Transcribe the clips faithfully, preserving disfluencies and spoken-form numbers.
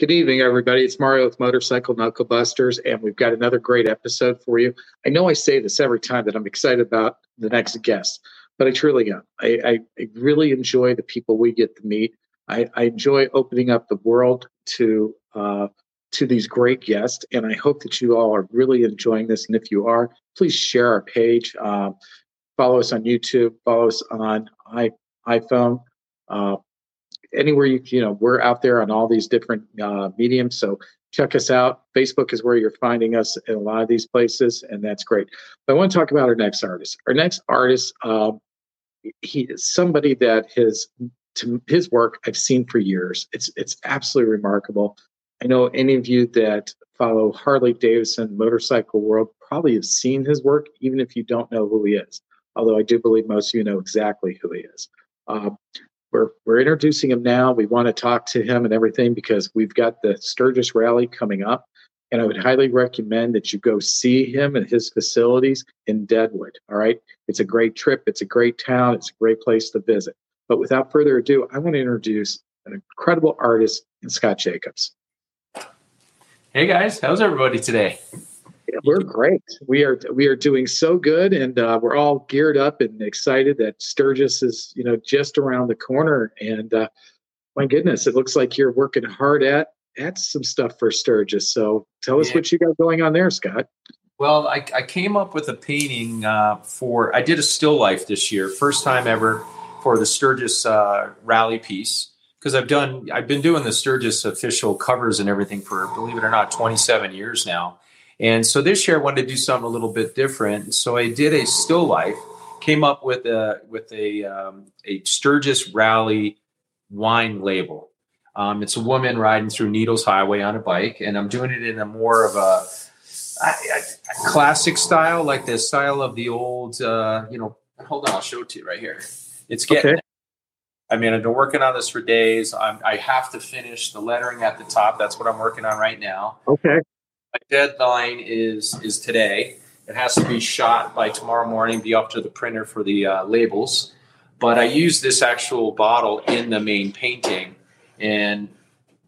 Good evening, everybody. It's Mario with Motorcycle Knuckle Busters, and we've got another great episode for you. I know I say this every time that I'm excited about the next guest, but I truly am. I, I, I really enjoy the people we get to meet. I, I enjoy opening up the world to uh, to these great guests, and I hope that you all are really enjoying this. And if you are, please share our page. Uh, follow us on YouTube. Follow us on I, iPhone. Uh, Anywhere you you know, we're out there on all these different uh, mediums. So check us out. Facebook is where you're finding us in a lot of these places, and that's great. But I want to talk about our next artist. Our next artist, um, he is somebody that his to his work I've seen for years. It's it's absolutely remarkable. I know any of you that follow Harley-Davidson motorcycle world probably have seen his work, even if you don't know who he is. Although I do believe most of you know exactly who he is. Um, We're we're introducing him now. We want to talk to him and everything because we've got the Sturgis Rally coming up, and I would highly recommend that you go see him at his facilities in Deadwood. All right, it's a great trip. It's a great town. It's a great place to visit. But without further ado, I want to introduce an incredible artist in Scott Jacobs. Hey guys, how's everybody today? Yeah, we're great. We are we are doing so good, and uh, we're all geared up and excited that Sturgis is you know just around the corner. And uh, my goodness, it looks like you're working hard at at some stuff for Sturgis. So tell us yeah. what you got going on there, Scott. Well, I, I came up with a painting uh, for I did a still life this year, first time ever for the Sturgis uh, rally piece because I've done I've been doing the Sturgis official covers and everything for, believe it or not, twenty-seven years now. And so this year I wanted to do something a little bit different. So I did a still life, came up with a with a um, a Sturgis Rally wine label. Um, it's a woman riding through Needles Highway on a bike, and I'm doing it in a more of a, a, a classic style, like the style of the old. Uh, you know, hold on, I'll show it to you right here. It's getting. Okay. I mean, I've been working on this for days. I'm, I have to finish the lettering at the top. That's what I'm working on right now. Okay. My deadline is is today. It has to be shot by tomorrow morning, be up to the printer for the uh, labels. But I use this actual bottle in the main painting, and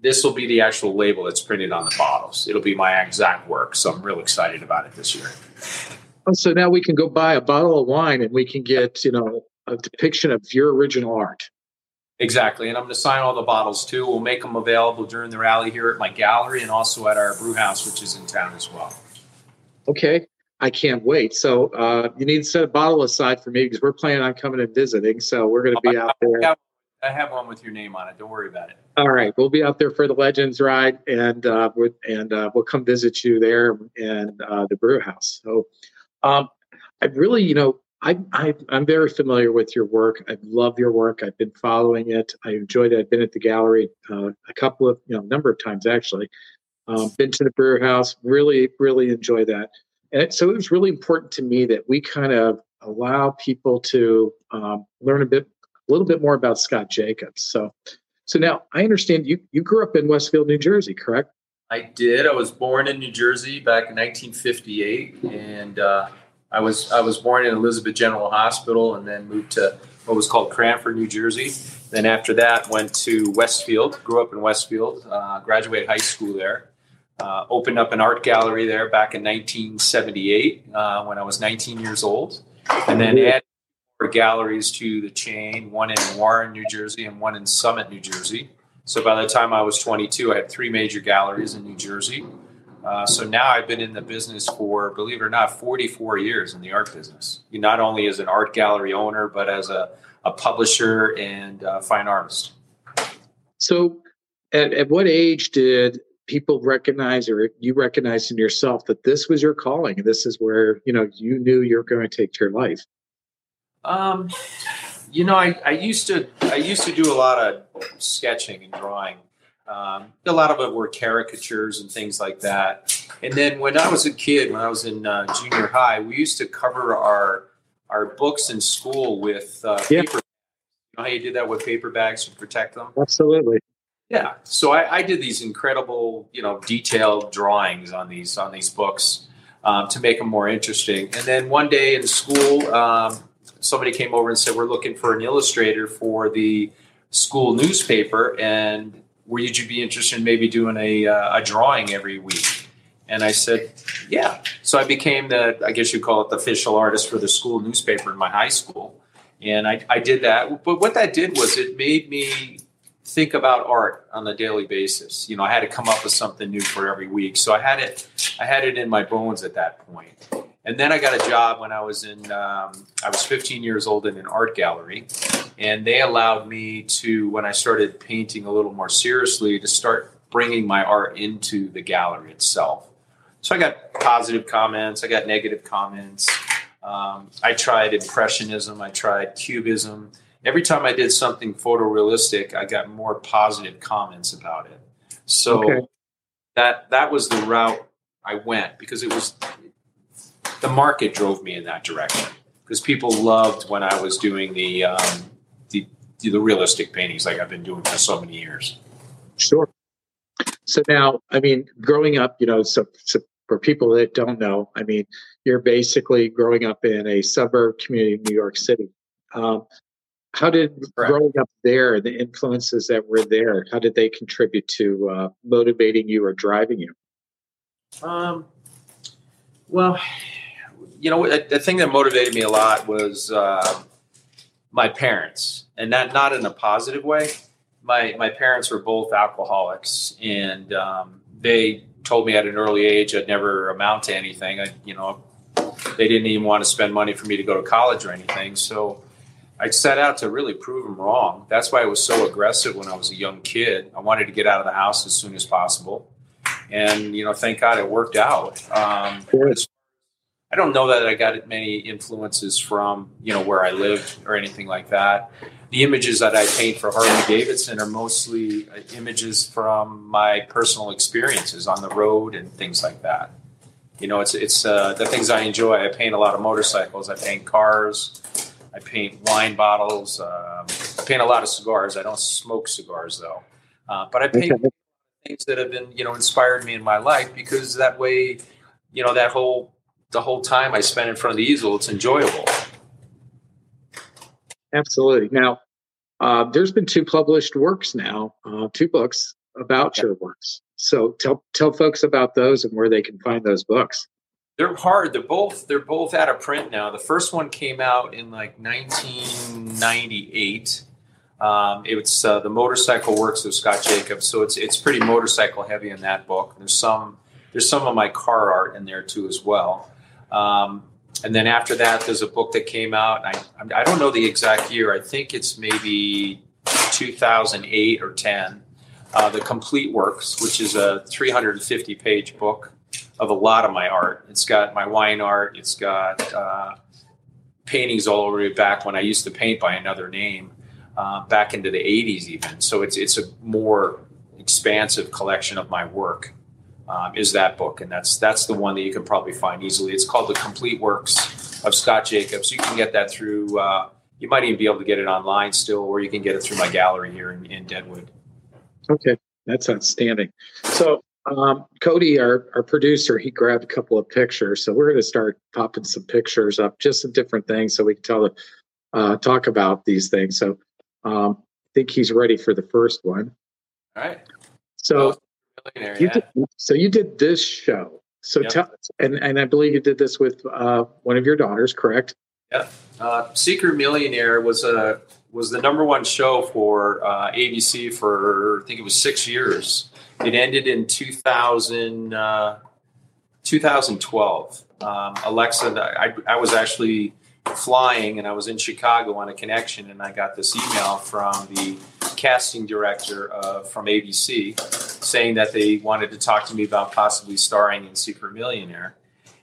this will be the actual label that's printed on the bottles. It'll be my exact work, so I'm real excited about it this year. So now we can go buy a bottle of wine, and we can get you know a depiction of your original art. Exactly, and I'm going to sign all the bottles, too. We'll make them available during the rally here at my gallery and also at our brew house, which is in town as well. Okay, I can't wait. So uh, you need to set a bottle aside for me because we're planning on coming and visiting, so we're going to be oh, out I, there. I have, I have one with your name on it. Don't worry about it. All right, we'll be out there for the Legends Ride, and uh, we're, and uh, we'll come visit you there and uh, the brew house. So um, I really, you know, I, I, I'm very familiar with your work. I love your work. I've been following it. I enjoyed it. I've been at the gallery uh, a couple of, you know, number of times actually. Um, been to the brew house. Really, really enjoy that. And it, so it was really important to me that we kind of allow people to um, learn a bit, a little bit more about Scott Jacobs. So, so now I understand you you grew up in Westfield, New Jersey, correct? I did. I was born in New Jersey back in nineteen fifty-eight, and. Uh, I was I was born in Elizabeth General Hospital and then moved to what was called Cranford, New Jersey. Then after that, went to Westfield, grew up in Westfield, uh, graduated high school there, uh, opened up an art gallery there back in nineteen seventy-eight uh, when I was nineteen years old, and then added four galleries to the chain, one in Warren, New Jersey, and one in Summit, New Jersey. So by the time I was twenty-two, I had three major galleries in New Jersey. Uh, so now I've been in the business for, believe it or not, forty-four years in the art business. You not only as an art gallery owner, but as a, a publisher and a fine artist. So at, at what age did people recognize or you recognized in yourself that this was your calling? And this is where, you know, you knew you were going to take to your life. Um, you know, I, I used to I used to do a lot of sketching and drawing. Um, a lot of it were caricatures and things like that. And then when I was a kid, when I was in uh, junior high, we used to cover our our books in school with uh, yeah. paper. You know how you did that with paper bags to protect them? Absolutely. Yeah. So I, I did these incredible, you know, detailed drawings on these on these books um, to make them more interesting. And then one day in school, um, somebody came over and said, "We're looking for an illustrator for the school newspaper," and would you be interested in maybe doing a, uh, a drawing every week? And I said, yeah. So I became the, I guess you call it the official artist for the school newspaper in my high school. And I, I did that. But what that did was it made me think about art on a daily basis. You know, I had to come up with something new for every week. So I had it, I had it in my bones at that point. And then I got a job when I was in, um, I was fifteen years old in an art gallery. And they allowed me to, when I started painting a little more seriously, to start bringing my art into the gallery itself. So I got positive comments. I got negative comments. Um, I tried Impressionism. I tried Cubism. Every time I did something photorealistic, I got more positive comments about it. So okay. that that was the route I went, because it was the market drove me in that direction, because people loved when I was doing the, um, the the realistic paintings like I've been doing for so many years. Sure. So now, I mean, growing up, you know, so, so for people that don't know, I mean, you're basically growing up in a suburb community of New York City. Um, how did Correct. Growing up there, the influences that were there, how did they contribute to uh, motivating you or driving you? Um, well, you know, the thing that motivated me a lot was uh, my parents, and that not in a positive way. My my parents were both alcoholics, and um, they told me at an early age I'd never amount to anything. I, you know, they didn't even want to spend money for me to go to college or anything. So I set out to really prove them wrong. That's why I was so aggressive when I was a young kid. I wanted to get out of the house as soon as possible, and you know, thank God it worked out. Um, I don't know that I got many influences from, you know, where I lived or anything like that. The images that I paint for Harley-Davidson are mostly images from my personal experiences on the road and things like that. You know, it's it's uh, the things I enjoy. I paint a lot of motorcycles. I paint cars. I paint wine bottles. Um, I paint a lot of cigars. I don't smoke cigars, though. Uh, but I paint okay. things that have been, you know, inspired me in my life, because that way, you know, that whole the whole time I spend in front of the easel, it's enjoyable. Absolutely. Now, uh, there's been two published works now, uh, two books about okay. your works. So tell tell folks about those and where they can find those books. They're hard. They're both they're both out of print now. The first one came out in like nineteen ninety-eight. Um, it's uh, the motorcycle works of Scott Jacobs. So it's it's pretty motorcycle heavy in that book. There's some there's some of my car art in there too as well. Um, And then after that, there's a book that came out. I I don't know the exact year. I think it's maybe two thousand eight or ten. Uh, the Complete Works, which is a three hundred fifty page book of a lot of my art. It's got my wine art. It's got uh, paintings all over the back when I used to paint by another name uh, back into the eighties even. So it's it's a more expansive collection of my work. Um, is that book, and that's that's the one that you can probably find easily. It's called The Complete Works of Scott Jacobs. You can get that through, uh, you might even be able to get it online still, or you can get it through my gallery here in, in Deadwood. Okay, that's outstanding. So um, Cody, our, our producer, he grabbed a couple of pictures. So we're going to start popping some pictures up, just some different things so we can tell the, uh, talk about these things. So um, I think he's ready for the first one. All right. So. There, you yeah. did, so you did this show. So yep. tell and, and I believe you did this with uh, one of your daughters, correct? Yeah. Uh, Secret Millionaire was a was the number one show for uh, A B C for I think it was six years. It ended in two thousand, uh, twenty twelve. Um, Alexa, I, I was actually flying and I was in Chicago on a connection, and I got this email from the casting director uh, from A B C saying that they wanted to talk to me about possibly starring in Secret Millionaire.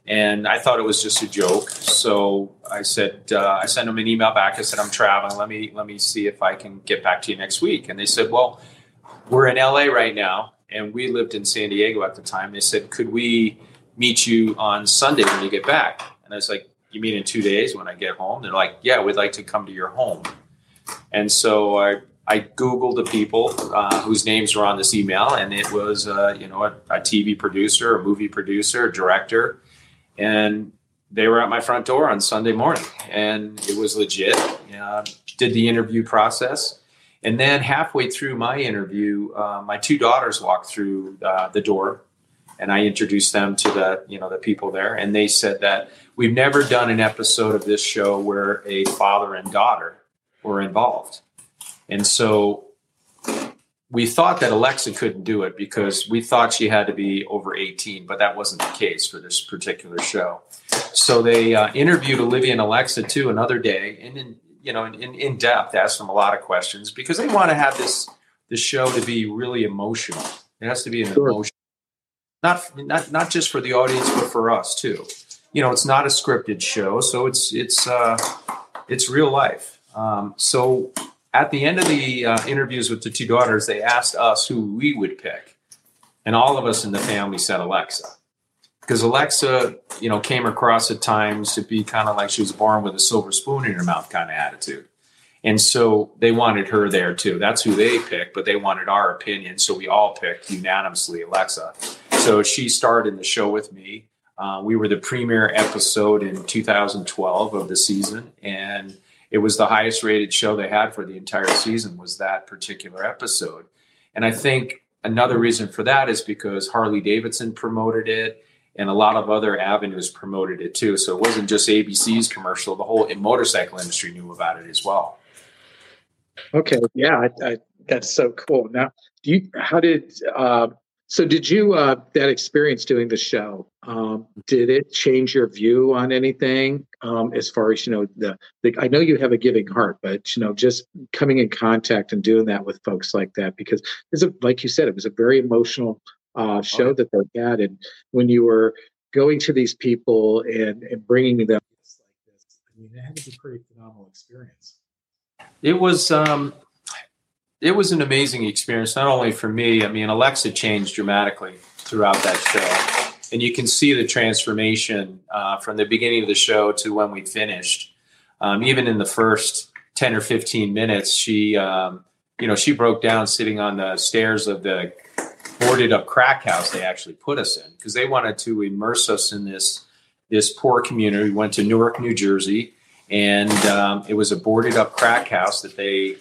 And I thought it was just a joke. So I said, uh, I sent them an email back. I said, I'm traveling. Let me, let me see if I can get back to you next week. And they said, well, we're in L A right now. And we lived in San Diego at the time. They said, could we meet you on Sunday when you get back? And I was like, you mean in two days when I get home? They're like, yeah, we'd like to come to your home. And so I, I Googled the people uh, whose names were on this email, and it was, uh, you know, a, a T V producer, a movie producer, a director, and they were at my front door on Sunday morning, and it was legit. Uh, did the interview process, And then halfway through my interview, uh, my two daughters walked through uh, the door, and I introduced them to the, you know, the people there. And they said that we've never done an episode of this show where a father and daughter were involved. And so we thought that Alexa couldn't do it because we thought she had to be over eighteen, but that wasn't the case for this particular show. So they uh, interviewed Olivia and Alexa too another day, and in, you know, in, in depth, asked them a lot of questions because they want to have this this show to be really emotional. It has to be an sure. emotional, not not not just for the audience, but for us too. You know, it's not a scripted show, so it's it's uh, it's real life. Um, so. At the end of the uh, interviews with the two daughters, they asked us who we would pick. And all of us in the family said Alexa. Because Alexa, you know, came across at times to be kind of like she was born with a silver spoon in her mouth kind of attitude. And so they wanted her there too. That's who they picked, but they wanted our opinion. So we all picked unanimously Alexa. So she starred in the show with me. Uh, we were the premiere episode in two thousand twelve of the season. And it was the highest rated show they had for the entire season, was that particular episode. And I think another reason for that is because Harley-Davidson promoted it and a lot of other avenues promoted it too. So it wasn't just A B C's commercial. The whole motorcycle industry knew about it as well. Okay. Yeah. I, I, that's so cool. Now, do you, how did, uh, so did you, uh, that experience doing the show, um, did it change your view on anything? Um, as far as, you know, the, the, I know you have a giving heart, but, you know, just coming in contact and doing that with folks like that, because it's a, like you said, it was a very emotional uh, show that they had. And when you were going to these people and, and bringing them, I mean, it had to be a pretty phenomenal experience. It was, um, It was an amazing experience, not only for me. I mean, Alexa changed dramatically throughout that show. And you can see the transformation uh, from the beginning of the show to when we finished. Um, even in the first ten or fifteen minutes, she, um, you know, she broke down sitting on the stairs of the boarded up crack house they actually put us in, because they wanted to immerse us in this, this poor community. We went to Newark, New Jersey, and um, it was a boarded up crack house that they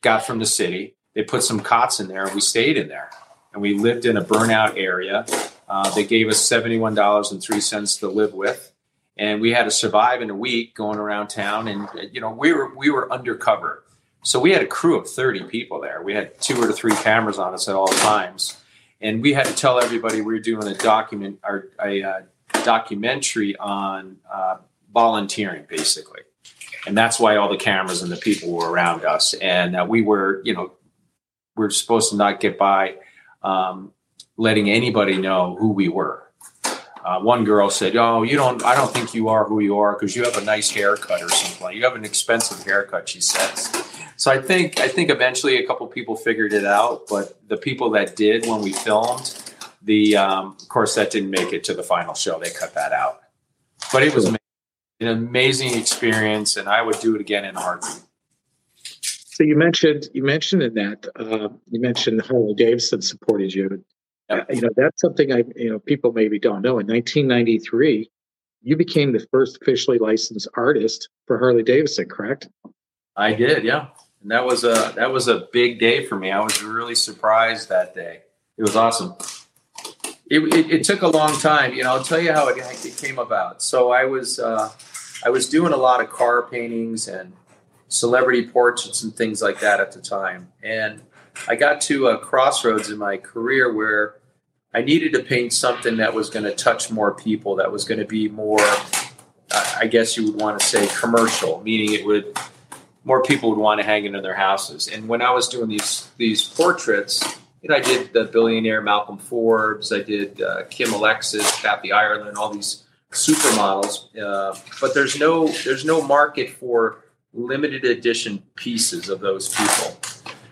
got from the city. They put some cots in there, and we stayed in there, and we lived in a burnout area. Uh, they gave us seventy-one dollars and three cents to live with, and we had to survive in a week going around town. And, you know, we were, we were undercover. So we had a crew of thirty people there. We had two or three cameras on us at all times. And we had to tell everybody we were doing a document or a uh, documentary on uh, volunteering, basically. And that's why all the cameras and the people were around us. And uh, we were, you know, we we're supposed to not get by um, letting anybody know who we were. Uh, one girl said, oh, you don't, I don't think you are who you are because you have a nice haircut or something. You have an expensive haircut, she says. So I think, I think eventually a couple people figured it out. But the people that did when we filmed, the, um, of course, that didn't make it to the final show. They cut that out. But it was amazing. An amazing experience, and I would do it again in a heartbeat. So you mentioned you mentioned in that uh, you mentioned Harley-Davidson supported you. Yep. Uh, you know, that's something I you know people maybe don't know. In nineteen ninety-three, you became the first officially licensed artist for Harley-Davidson, correct? I did, yeah. And that was a that was a big day for me. I was really surprised that day. It was awesome. It, it, it took a long time, you know. I'll tell you how it, it came about. So I was. Uh, I was doing a lot of car paintings and celebrity portraits and things like that at the time. And I got to a crossroads in my career where I needed to paint something that was going to touch more people, that was going to be more, I guess you would want to say commercial, meaning it would, more people would want to hang it in their houses. And when I was doing these, these portraits, you know, I did the billionaire Malcolm Forbes, I did uh, Kim Alexis, Kathy Ireland, all these supermodels, uh, but there's no there's no market for limited edition pieces of those people.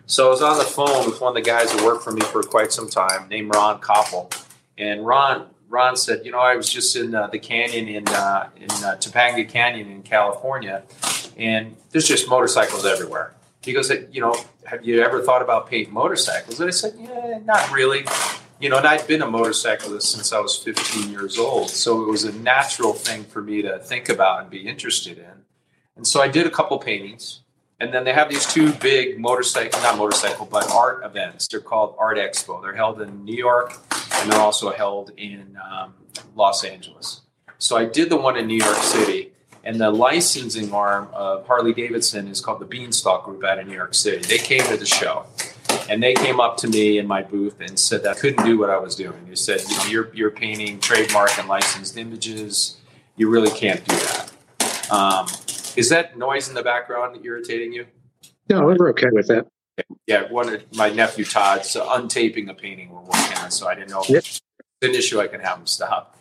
So I was on the phone with one of the guys who worked for me for quite some time, named Ron Koppel, and Ron Ron said, you know, I was just in uh, the canyon in uh, in uh, Topanga Canyon in California, and there's just motorcycles everywhere. He goes, you know, have you ever thought about painting motorcycles? And I said, yeah, not really. You know, and I'd been a motorcyclist since I was fifteen years old, so it was a natural thing for me to think about and be interested in. And so I did a couple paintings, And then they have these two big motorcycle, not motorcycle, but art events. They're called Art Expo. They're held in New York, and they're also held in um, Los Angeles. So I did the one in New York City, and the licensing arm of Harley-Davidson is called the Beanstalk Group out of New York City. They came to the show, and they came up to me in my booth and said that I couldn't do what I was doing. They said, you know, you're, you're painting trademark and licensed images. You really can't do that. Um, Is that noise in the background irritating you? No, we're okay with that. Yeah, one of my nephew Todd's untaping a painting we're working on, so I didn't know if yep. it's an issue I can have him stop.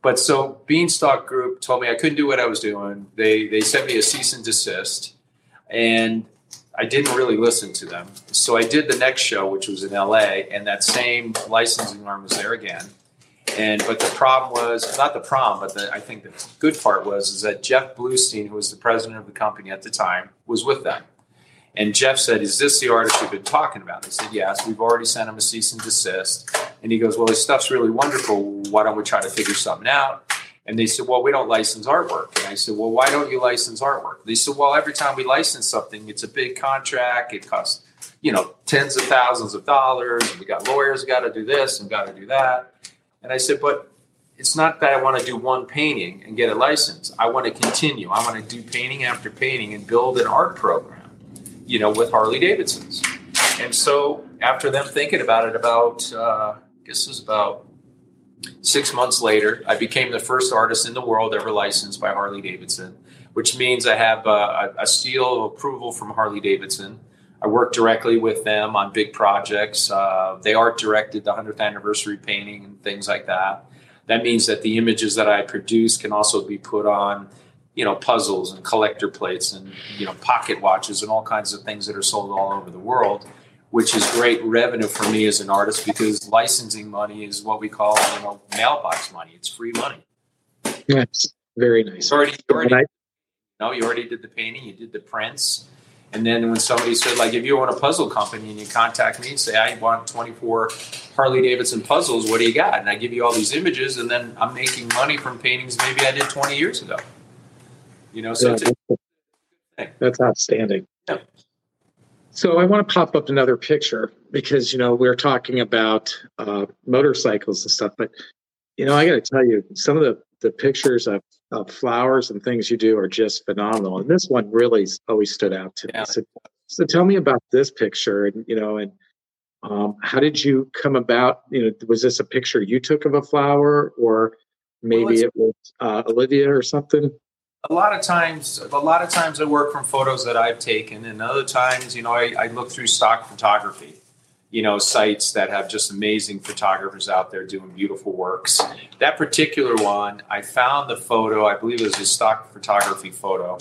But so Beanstalk Group told me I couldn't do what I was doing. They they sent me a cease and desist, and I didn't really listen to them. So I did the next show, which was in L A, and that same licensing arm was there again. And but the problem was not the problem, but the, I think the good part was is that Jeff Bluestein, who was the president of the company at the time, was with them. And Jeff said, "Is this the artist we've been talking about?" They said, "Yes, we've already sent him a cease and desist." And he goes, "Well, his stuff's really wonderful. Why don't we try to figure something out?" And they said, "Well, we don't license artwork." And I said, "Well, why don't you license artwork?" They said, "Well, every time we license something, it's a big contract. It costs, you know, tens of thousands of dollars. And we got lawyers, got to do this and got to do that." And I said, but it's not that I want to do one painting and get a license. I want to continue. I want to do painting after painting and build an art program, you know, with Harley-Davidson's. And so after them thinking about it, about, uh, I guess it was about six months later, I became the first artist in the world ever licensed by Harley-Davidson, which means I have a, a seal of approval from Harley-Davidson. I work directly with them on big projects. Uh, they art directed the hundredth anniversary painting and things like that. That means that the images that I produce can also be put on, you know, puzzles and collector plates and, you know, pocket watches and all kinds of things that are sold all over the world, which is great revenue for me as an artist because licensing money is what we call, you know, mailbox money. It's free money. That's very nice. You already, you already, I- no, you already did the painting. You did the prints. And then when somebody said, like, if you own a puzzle company and you contact me and say, I want twenty-four Harley-Davidson puzzles, what do you got? And I give you all these images, and then I'm making money from paintings maybe I did twenty years ago. You know, so yeah, it's a- that's outstanding. Yeah. So I want to pop up another picture because, you know, we're talking about uh, motorcycles and stuff. But, you know, I got to tell you, some of the, the pictures I've Uh, flowers and things you do are just phenomenal, and this one really always stood out to me. Yeah. So, so tell me about this picture, and you know, and um, how did you come about? You know, was this a picture you took of a flower, or maybe well, it was uh, Olivia or something? A lot of times, a lot of times, I work from photos that I've taken, and other times, you know, I, I look through stock photography. You know, sites that have just amazing photographers out there doing beautiful works. That particular one, I found the photo, I believe it was a stock photography photo.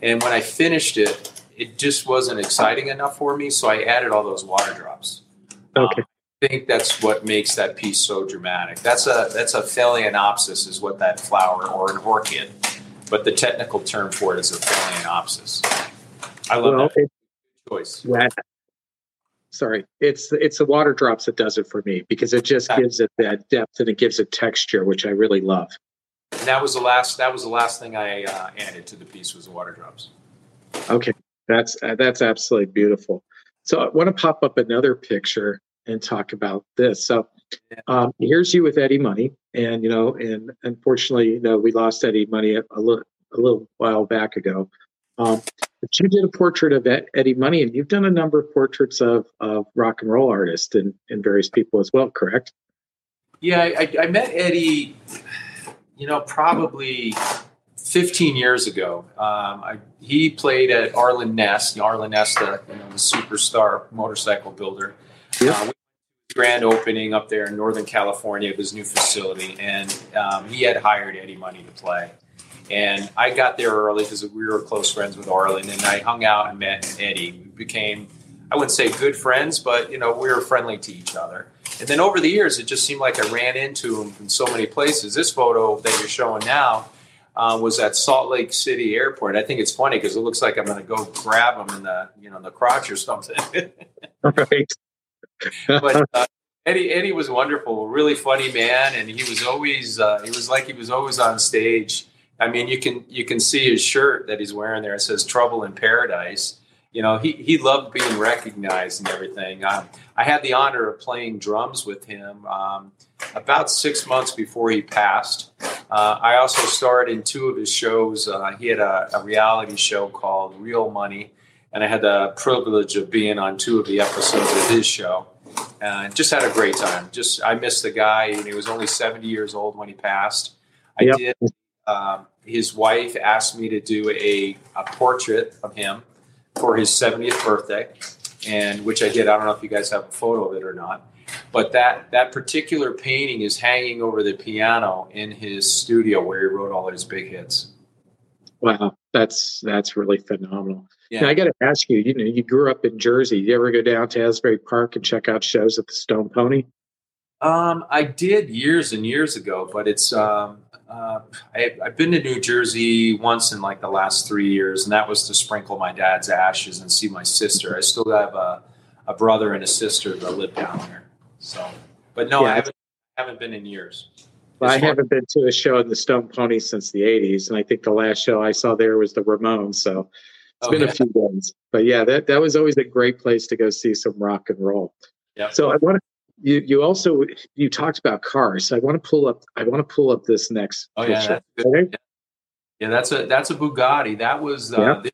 And when I finished it, it just wasn't exciting enough for me. So I added all those water drops. Okay. Um, I think that's what makes that piece so dramatic. That's a that's a phalaenopsis is what that flower or an orchid. But the technical term for it is a phalaenopsis. I love well, that it, choice. Yeah. Sorry, it's it's the water drops that does it for me because it just gives it that depth and it gives it texture, which I really love. And that was the last. That was the last thing I uh, added to the piece was the water drops. Okay, that's uh, that's absolutely beautiful. So I want to pop up another picture and talk about this. So um, here's you with Eddie Money, and you know, and unfortunately, you know, we lost Eddie Money a, a little a little while back ago. Um, but you did a portrait of Eddie Money, and you've done a number of portraits of, of rock and roll artists and, and various people as well, correct? Yeah, I, I met Eddie, you know, probably fifteen years ago. Um, I, he played at Arlen Ness, you know, Arlen Ness, the, you know, the superstar motorcycle builder. Yep. Uh, we had a grand opening up there in Northern California of his new facility, and um, he had hired Eddie Money to play. And I got there early because we were close friends with Arlen, and I hung out and met Eddie. We became, I wouldn't say good friends, but, you know, we were friendly to each other. And then over the years, it just seemed like I ran into him in so many places. This photo that you're showing now uh, was at Salt Lake City Airport. I think it's funny because it looks like I'm going to go grab him in the, you know, the crotch or something. Right. But uh, Eddie, Eddie was wonderful, really funny man, and he was always, uh, it was like he was always on stage. I mean, you can you can see his shirt that he's wearing there. It says Trouble in Paradise. you know, he, he loved being recognized and everything. Um, I had the honor of playing drums with him um, about six months before he passed. Uh, I also starred in two of his shows. Uh, he had a, a reality show called Real Money, and I had the privilege of being on two of the episodes of his show. And uh, just had a great time. Just I missed the guy, and he was only seventy years old when he passed. I yep. did. Um, his wife asked me to do a, a portrait of him for his seventieth birthday, and which I did. I don't know if you guys have a photo of it or not, but that, that particular painting is hanging over the piano in his studio where he wrote all his big hits. Wow, that's that's really phenomenal. Yeah. Now, I got to ask you, you know, you grew up in Jersey. Did you ever go down to Asbury Park and check out shows at the Stone Pony? Um, I did years and years ago, but it's um, uh, I, I've been to New Jersey once in like the last three years, and that was to sprinkle my dad's ashes and see my sister. I still have a, a brother and a sister that live down there. So, but no, yeah. I haven't, haven't been in years. Well, I haven't been to a show in the Stone Pony since the eighties, and I think the last show I saw there was the Ramones. So it's oh, been yeah. a few days, but yeah, that, that was always a great place to go see some rock and roll. Yeah. So I want to, you you also you talked about cars. So I want to pull up. I want to pull up this next. Oh yeah, that's good. Okay. yeah, that's a that's a Bugatti. That was uh, yeah. the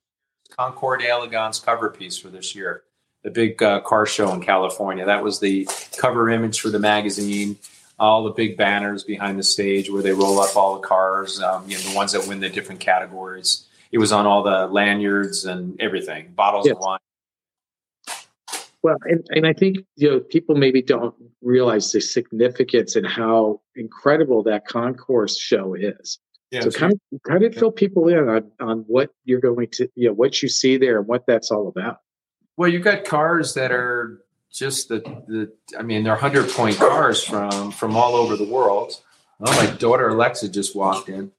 Concorde Elegance cover piece for this year. The big uh, car show in California. That was the cover image for the magazine. All the big banners behind the stage where they roll up all the cars, um, you know, the ones that win the different categories. It was on all the lanyards and everything, bottles yes. of wine. Well, and, and I think, you know, people maybe don't realize the significance and how incredible that concourse show is. Yeah, so kind of, kind of fill people in on, on what you're going to, you know, what you see there and what that's all about. Well, you've got cars that are just the, the, I mean, they're one hundred point cars from, from all over the world. Oh, my daughter Alexa just walked in.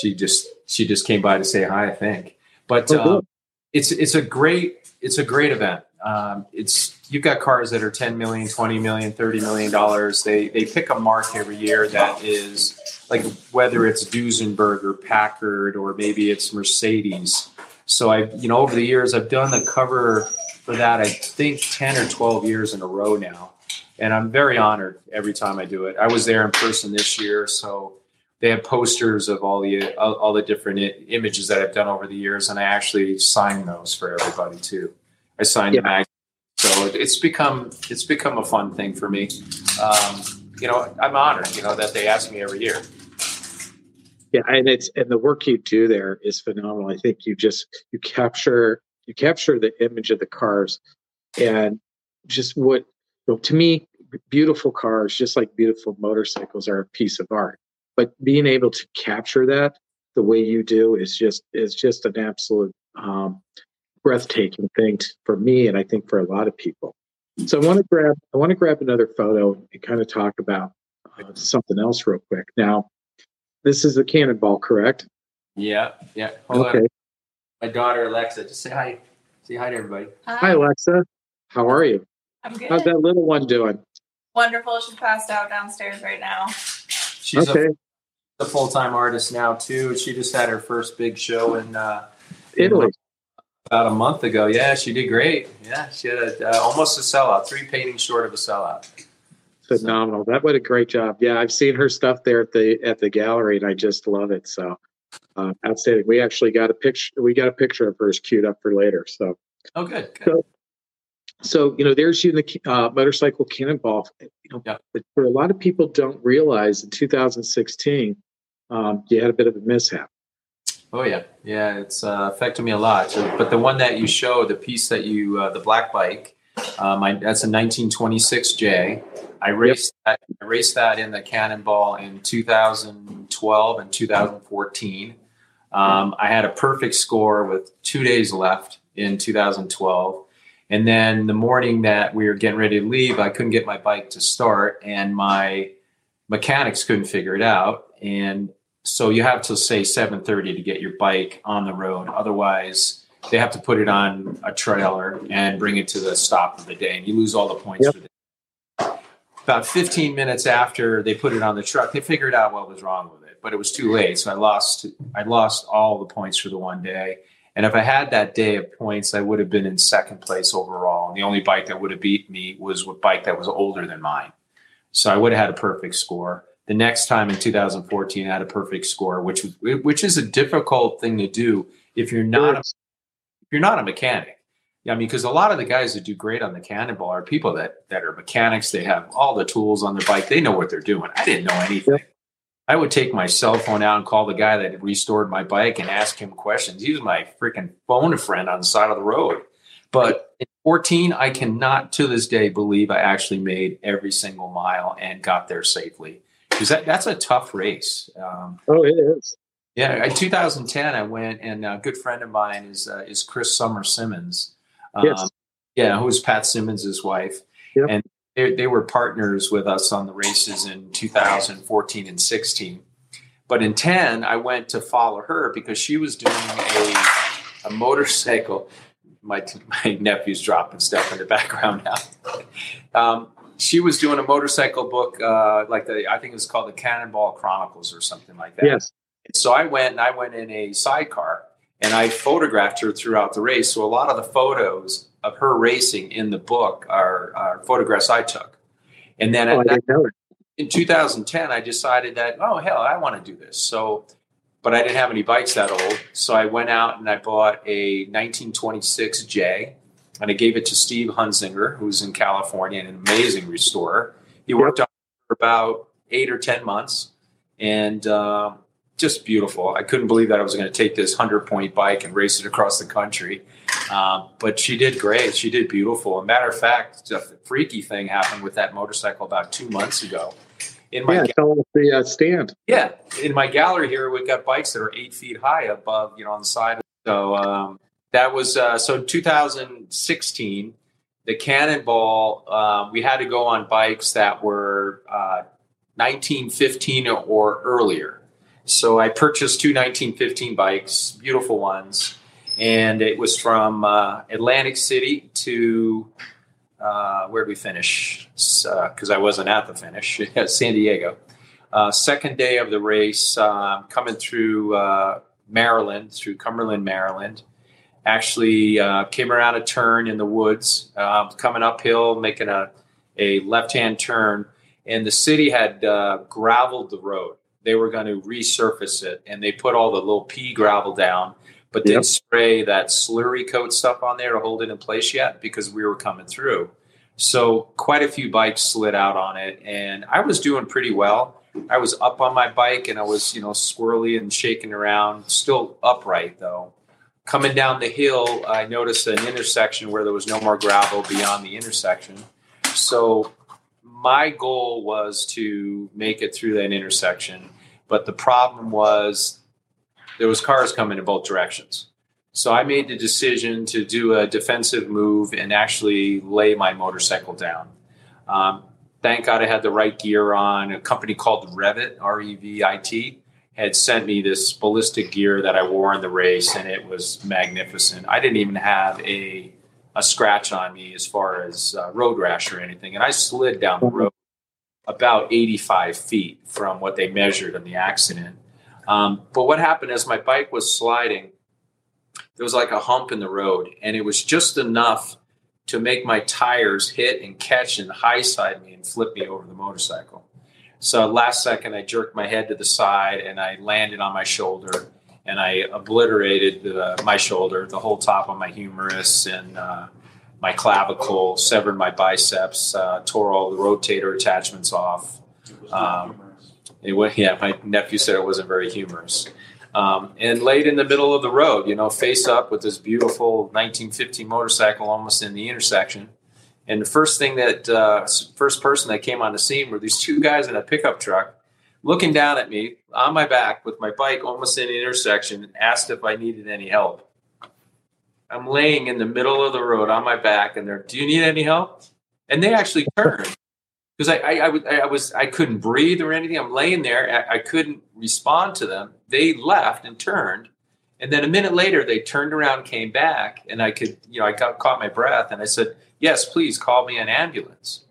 She just, she just came by to say hi, I think. But um, it's, it's a great, it's a great event. Um, it's, you've got cars that are ten million dollars, twenty million dollars, thirty million dollars. They, they pick a mark every year that is like, whether it's Duesenberg or Packard, or maybe it's Mercedes. So I, you know, over the years I've done the cover for that, I think ten or twelve years in a row now. And I'm very honored every time I do it. I was there in person this year. So they have posters of all the, all the different images that I've done over the years. And I actually sign those for everybody too. I signed yeah. the magazine. So it's become, it's become a fun thing for me. Um, you know, I'm honored, you know, that they ask me every year. Yeah. And it's, and the work you do there is phenomenal. I think you just, you capture, You capture the image of the cars, and just what, you know, to me, beautiful cars, just like beautiful motorcycles, are a piece of art. But being able to capture that the way you do is just is just an absolute um, breathtaking thing to, for me, and I think for a lot of people. So I want to grab I want to grab another photo and kind of talk about uh, something else real quick. Now, this is the Cannonball, correct? Yeah. Yeah. Hold okay. on. My daughter Alexa, just say hi. Say hi to everybody. Hi, hi Alexa. How are you? I'm good. How's that little one doing? Wonderful. She passed out downstairs right now. She's okay. a, a full-time artist now too. She just had her first big show in uh, Italy about a month ago. Yeah, she did great. Yeah, she had a, uh, almost a sellout. Three paintings short of a sellout. Phenomenal. So. That what a great job. Yeah, I've seen her stuff there at the at the gallery, and I just love it. So. Uh, outstanding. We actually got a picture. We got a picture of hers queued up for later. So, oh, good. good. So, so, you know, there's you in the uh, motorcycle Cannonball. You know, yeah. But for a lot of people, don't realize in two thousand sixteen, um, you had a bit of a mishap. Oh yeah, yeah. It's uh, affected me a lot. So, but the one that you show, the piece that you, uh, the black bike, um, I, that's a nineteen twenty-six J. I raced yep. that. I raced that in the Cannonball in two thousand twelve and two thousand fourteen. Um, I had a perfect score with two days left in two thousand twelve. And then the morning that we were getting ready to leave, I couldn't get my bike to start, and my mechanics couldn't figure it out. And so you have to say seven thirty to get your bike on the road. Otherwise, they have to put it on a trailer and bring it to the stop of the day. And you lose all the points yep. for the day. About fifteen minutes after they put it on the truck, they figured out what was wrong with it. But it was too late, so I lost. I lost all the points for the one day, And if I had that day of points, I would have been in second place overall. And the only bike that would have beat me was a bike that was older than mine. So I would have had a perfect score. The next time in two thousand fourteen, I had a perfect score, which which is a difficult thing to do if you're not a, if you're not a mechanic. Yeah, I mean, because a lot of the guys that do great on the Cannonball are people that that are mechanics. They have all the tools on their bike. They know what they're doing. I didn't know anything. Yep. I would take my cell phone out and call the guy that restored my bike and ask him questions. He was my freaking phone friend on the side of the road. But in fourteen, I cannot to this day believe I actually made every single mile and got there safely. Because that, that's a tough race. Um, oh, it is. Yeah. In two thousand ten, I went, and a good friend of mine is uh, is Chris Summer Simmons. Um, yes. Yeah, who is Pat Simmons' wife. Yep. And they, they were partners with us on the races in two thousand fourteen and sixteen. But in ten, I went to follow her because she was doing a, a motorcycle. My, my nephew's dropping stuff in the background now. um She was doing a motorcycle book, uh, like the I think it was called the Cannonball Chronicles or something like that. Yes. And so I went and I went in a sidecar and I photographed her throughout the race. So a lot of the photos of her racing in the book are, are photographs I took. And then oh, at that, in two thousand ten, I decided that, oh, hell, I want to do this. So, but I didn't have any bikes that old. So I went out and I bought a nineteen twenty-six Jag. And I gave it to Steve Hunzinger, who's in California, an amazing restorer. He worked on it for about eight or ten months, and uh, just beautiful. I couldn't believe that I was going to take this hundred-point bike and race it across the country. Uh, but she did great. She did beautiful. As a matter of fact, a freaky thing happened with that motorcycle about two months ago. In my yeah, tell us the uh, stand. Yeah, in my gallery here, we've got bikes that are eight feet high above, you know, on the side. So. Um, That was uh, so two thousand sixteen, the Cannonball, uh, we had to go on bikes that were uh, nineteen fifteen or earlier. So I purchased two nineteen fifteen bikes, beautiful ones. And it was from uh, Atlantic City to uh, where did we finish? Because uh, I wasn't at the finish, San Diego. Uh, second day of the race, uh, coming through uh, Maryland, through Cumberland, Maryland. Actually uh, came around a turn in the woods, uh, coming uphill, making a, a left-hand turn. And the city had uh, graveled the road. They were going to resurface it. And they put all the little pea gravel down, but yep. didn't spray that slurry coat stuff on there to hold it in place yet because we were coming through. So quite a few bikes slid out on it. And I was doing pretty well. I was up on my bike and I was, you know, squirrely and shaking around, still upright though. Coming down the hill, I noticed an intersection where there was no more gravel beyond the intersection. So my goal was to make it through that intersection. But the problem was there was cars coming in both directions. So I made the decision to do a defensive move and actually lay my motorcycle down. Um, thank God I had the right gear on. A company called Revit, R E V I T, had sent me this ballistic gear that I wore in the race, and it was magnificent. I didn't even have a a scratch on me as far as uh, road rash or anything. And I slid down the road about eighty-five feet from what they measured in the accident. Um, but what happened is my bike was sliding. There was like a hump in the road, and it was just enough to make my tires hit and catch and high-side me and flip me over the motorcycle. So last second, I jerked my head to the side and I landed on my shoulder and I obliterated the, my shoulder, the whole top of my humerus and uh, my clavicle, severed my biceps, uh, tore all the rotator attachments off. Um, it was, yeah, my nephew said it wasn't very humorous. Um, and laid in the middle of the road, you know, face up with this beautiful nineteen fifteen motorcycle almost in the intersection. And the first thing that uh, first person that came on the scene were these two guys in a pickup truck looking down at me on my back with my bike almost in the intersection and asked if I needed any help. I'm laying in the middle of the road on my back and they're, do you need any help? And they actually turned because I, I, I, I was I couldn't breathe or anything. I'm laying there. I, I couldn't respond to them. They left and turned. And then a minute later, they turned around, came back, and I could, you know, I got, caught my breath and I said, yes, please call me an ambulance.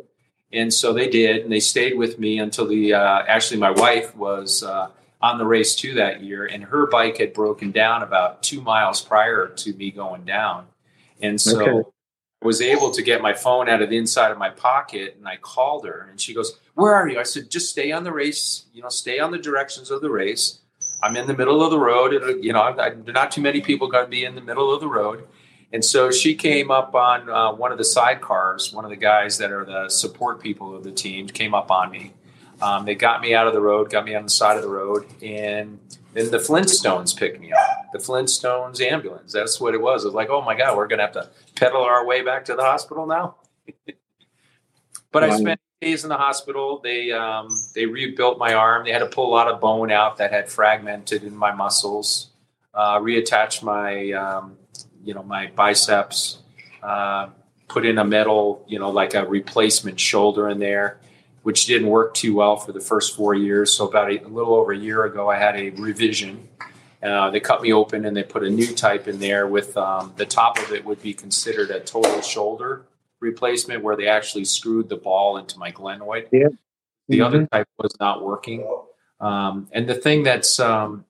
And so they did, and they stayed with me until the, uh, actually my wife was uh, on the race too that year, and her bike had broken down about two miles prior to me going down. And so okay. I was able to get my phone out of the inside of my pocket, and I called her, and she goes, "Where are you?" I said, "Just stay on the race, you know, stay on the directions of the race. I'm in the middle of the road. It, you know, I, I, not too many people going to be in the middle of the road." And so she came up on uh, one of the sidecars. One of the guys that are the support people of the team came up on me. Um, they got me out of the road, got me on the side of the road, and then the Flintstones picked me up. The Flintstones ambulance. That's what it was. It was like, oh my God, we're going to have to pedal our way back to the hospital now. But I spent days in the hospital. They um, they rebuilt my arm. They had to pull a lot of bone out that had fragmented in my muscles. Uh, reattach my. Um, you know, my biceps, uh, put in a metal, you know, like a replacement shoulder in there, which didn't work too well for the first four years. So about a, a little over a year ago, I had a revision. Uh, they cut me open and they put a new type in there with um, the top of it would be considered a total shoulder replacement where they actually screwed the ball into my glenoid. Yeah. The mm-hmm. other type was not working. Um, and the thing that's um,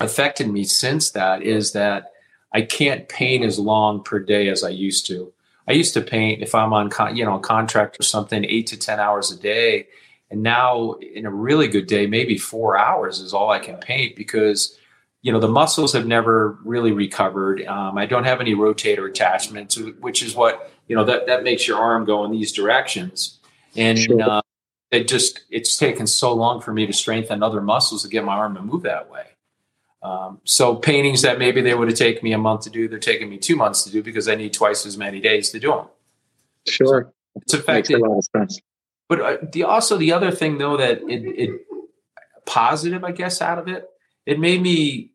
affected me since that is that I can't paint as long per day as I used to. I used to paint if I'm on, con- you know, a contract or something, eight to ten hours a day. And now in a really good day, maybe four hours is all I can paint because, you know, the muscles have never really recovered. Um, I don't have any rotator attachments, which is what, you know, that, that makes your arm go in these directions. And sure. uh, it just, it's taken so long for me to strengthen other muscles to get my arm to move that way. Um, so paintings that maybe they would have taken me a month to do, they're taking me two months to do because I need twice as many days to do them. Sure. So it's affected. But uh, the, also the other thing though, that it, it positive, I guess, out of it, it made me,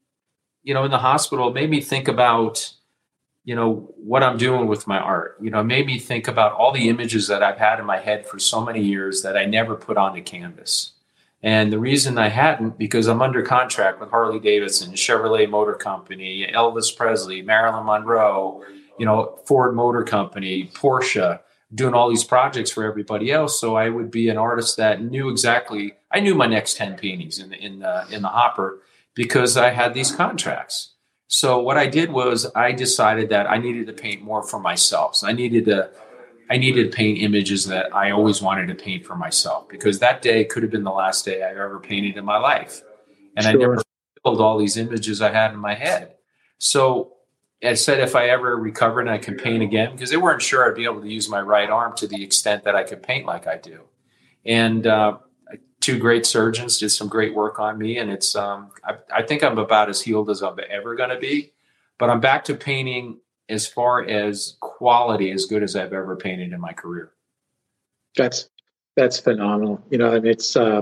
you know, in the hospital, it made me think about, you know, what I'm doing with my art. You know, it made me think about all the images that I've had in my head for so many years that I never put onto canvas. And the reason I hadn't, because I'm under contract with Harley-Davidson, Chevrolet Motor Company, Elvis Presley, Marilyn Monroe, you know, Ford Motor Company, Porsche, doing all these projects for everybody else. So I would be an artist that knew exactly, I knew my next ten paintings in the, in the, in the hopper because I had these contracts. So what I did was I decided that I needed to paint more for myself. So I needed to I needed to paint images that I always wanted to paint for myself because that day could have been the last day I ever painted in my life. And sure. I never filled all these images I had in my head. So I said, if I ever recover and I can paint again, because they weren't sure I'd be able to use my right arm to the extent that I could paint like I do. And uh, two great surgeons did some great work on me. And it's, um, I, I think I'm about as healed as I'm ever going to be, but I'm back to painting as far as quality, as good as I've ever painted in my career. That's, that's phenomenal. You know, and it's, uh,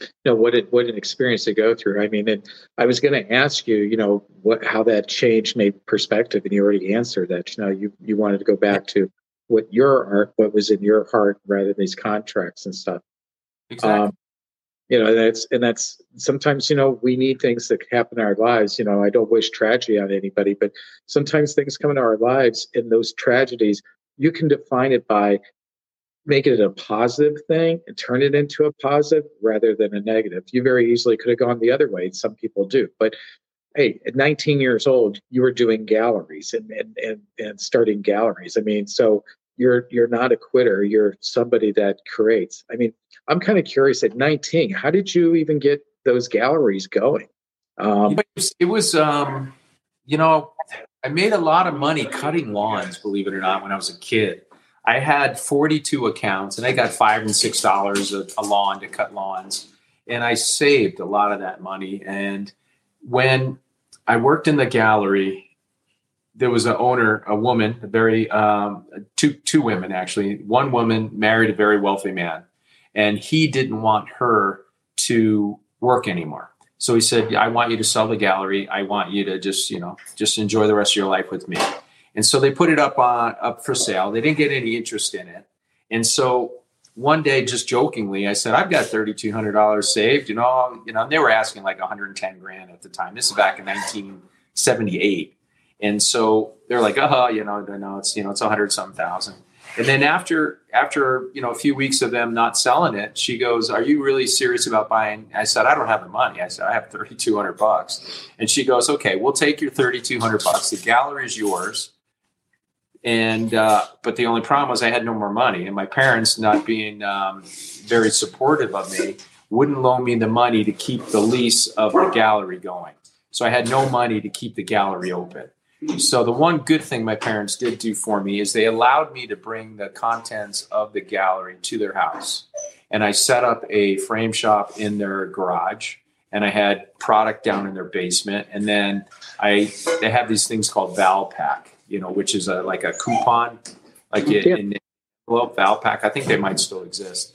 you know, what, it, what an experience to go through. I mean, and I was going to ask you, you know, what, how that changed my perspective, and you already answered that. You know, you, you wanted to go back to what your art, what was in your heart rather than these contracts and stuff. Exactly. Um, You know, that's, and that's sometimes, you know, we need things that happen in our lives. You know, I don't wish tragedy on anybody, but sometimes things come into our lives, and those tragedies, you can define it by making it a positive thing and turn it into a positive rather than a negative. You very easily could have gone the other way. Some people do. But hey, at nineteen years old, you were doing galleries and and and, and starting galleries. I mean, so you're you're not a quitter. You're somebody that creates. I mean, I'm kind of curious at nineteen, how did you even get those galleries going? Um, it was, it was um, you know, I made a lot of money cutting lawns, believe it or not, when I was a kid. I had forty-two accounts, and I got five and six dollars a, a lawn to cut lawns. And I saved a lot of that money. And when I worked in the gallery, there was an owner, a woman, a very um, two two women, actually. One woman married a very wealthy man. And he didn't want her to work anymore. So he said, I want you to sell the gallery. I want you to just, you know, just enjoy the rest of your life with me. And so they put it up on up for sale. They didn't get any interest in it. And so one day, just jokingly, I said, I've got three thousand two hundred dollars saved. You know, you know, they were asking like one hundred ten grand at the time. This is back in nineteen seventy-eight. And so they're like, oh, you know, no, it's, you know, it's a hundred some thousand. And then after, after, you know, a few weeks of them not selling it, she goes, "Are you really serious about buying?" I said, "I don't have the money." I said, "I have thirty-two hundred bucks. And she goes, "Okay, we'll take your thirty-two hundred bucks. The gallery is yours." And, uh, but the only problem was I had no more money, and my parents, not being um, very supportive of me, wouldn't loan me the money to keep the lease of the gallery going. So I had no money to keep the gallery open. So the one good thing my parents did do for me is they allowed me to bring the contents of the gallery to their house. And I set up a frame shop in their garage, and I had product down in their basement. And then I, they have these things called Valpak, you know, which is a, like a coupon, like it, yep. in the envelope, Valpak. I think they might still exist.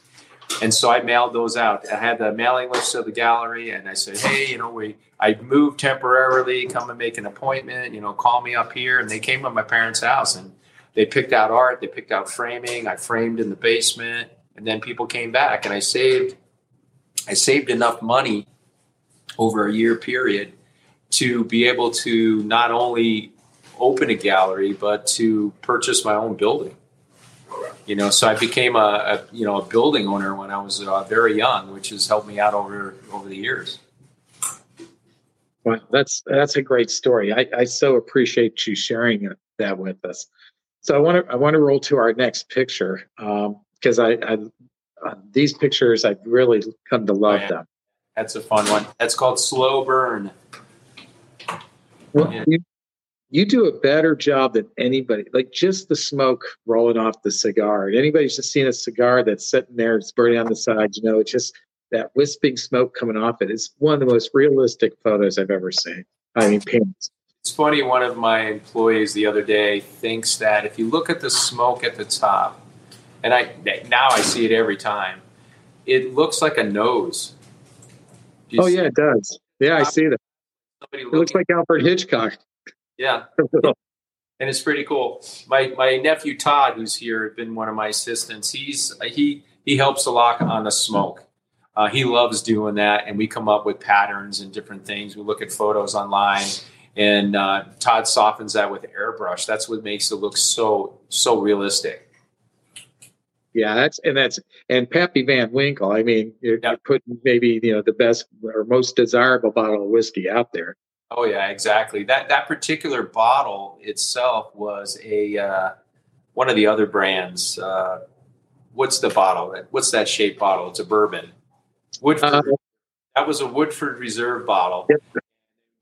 And so I mailed those out. I had the mailing list of the gallery, and I said, "Hey, you know, we I moved temporarily. Come and make an appointment. You know, call me up here." And they came to my parents' house, and they picked out art. They picked out framing. I framed in the basement, and then people came back, and I saved, I saved enough money over a year period to be able to not only open a gallery but to purchase my own building. You know, so I became a, a you know a building owner when I was uh, very young, which has helped me out over over the years. Well, that's that's a great story. I, I so appreciate you sharing that with us. So I want to I want to roll to our next picture because um, I, I uh, these pictures I've really come to love oh, yeah. them. That's a fun one. That's called Slow Burn. Well, yeah. you- You do a better job than anybody. Like just the smoke rolling off the cigar. Anybody's just seen a cigar that's sitting there, it's burning on the side. You know, it's just that wisping smoke coming off it. It's one of the most realistic photos I've ever seen. I mean, paintings. It's funny. One of my employees the other day thinks that if you look at the smoke at the top, and I now I see it every time, it looks like a nose. Oh yeah, it does. Yeah, I see that. It looks like Alfred Hitchcock. Yeah, and it's pretty cool. My my nephew Todd, who's here, been one of my assistants. He's he he helps a lot on the smoke. Uh, he loves doing that, and we come up with patterns and different things. We look at photos online, and uh, Todd softens that with airbrush. That's what makes it look so so realistic. Yeah, that's and that's and Pappy Van Winkle. I mean, you're, yeah. you're putting maybe you know the best or most desirable bottle of whiskey out there. Oh yeah, exactly. That that particular bottle itself was a uh, one of the other brands. Uh, what's the bottle? What's that shaped bottle? It's a bourbon. Woodford. Uh, that was a Woodford Reserve bottle. Yep.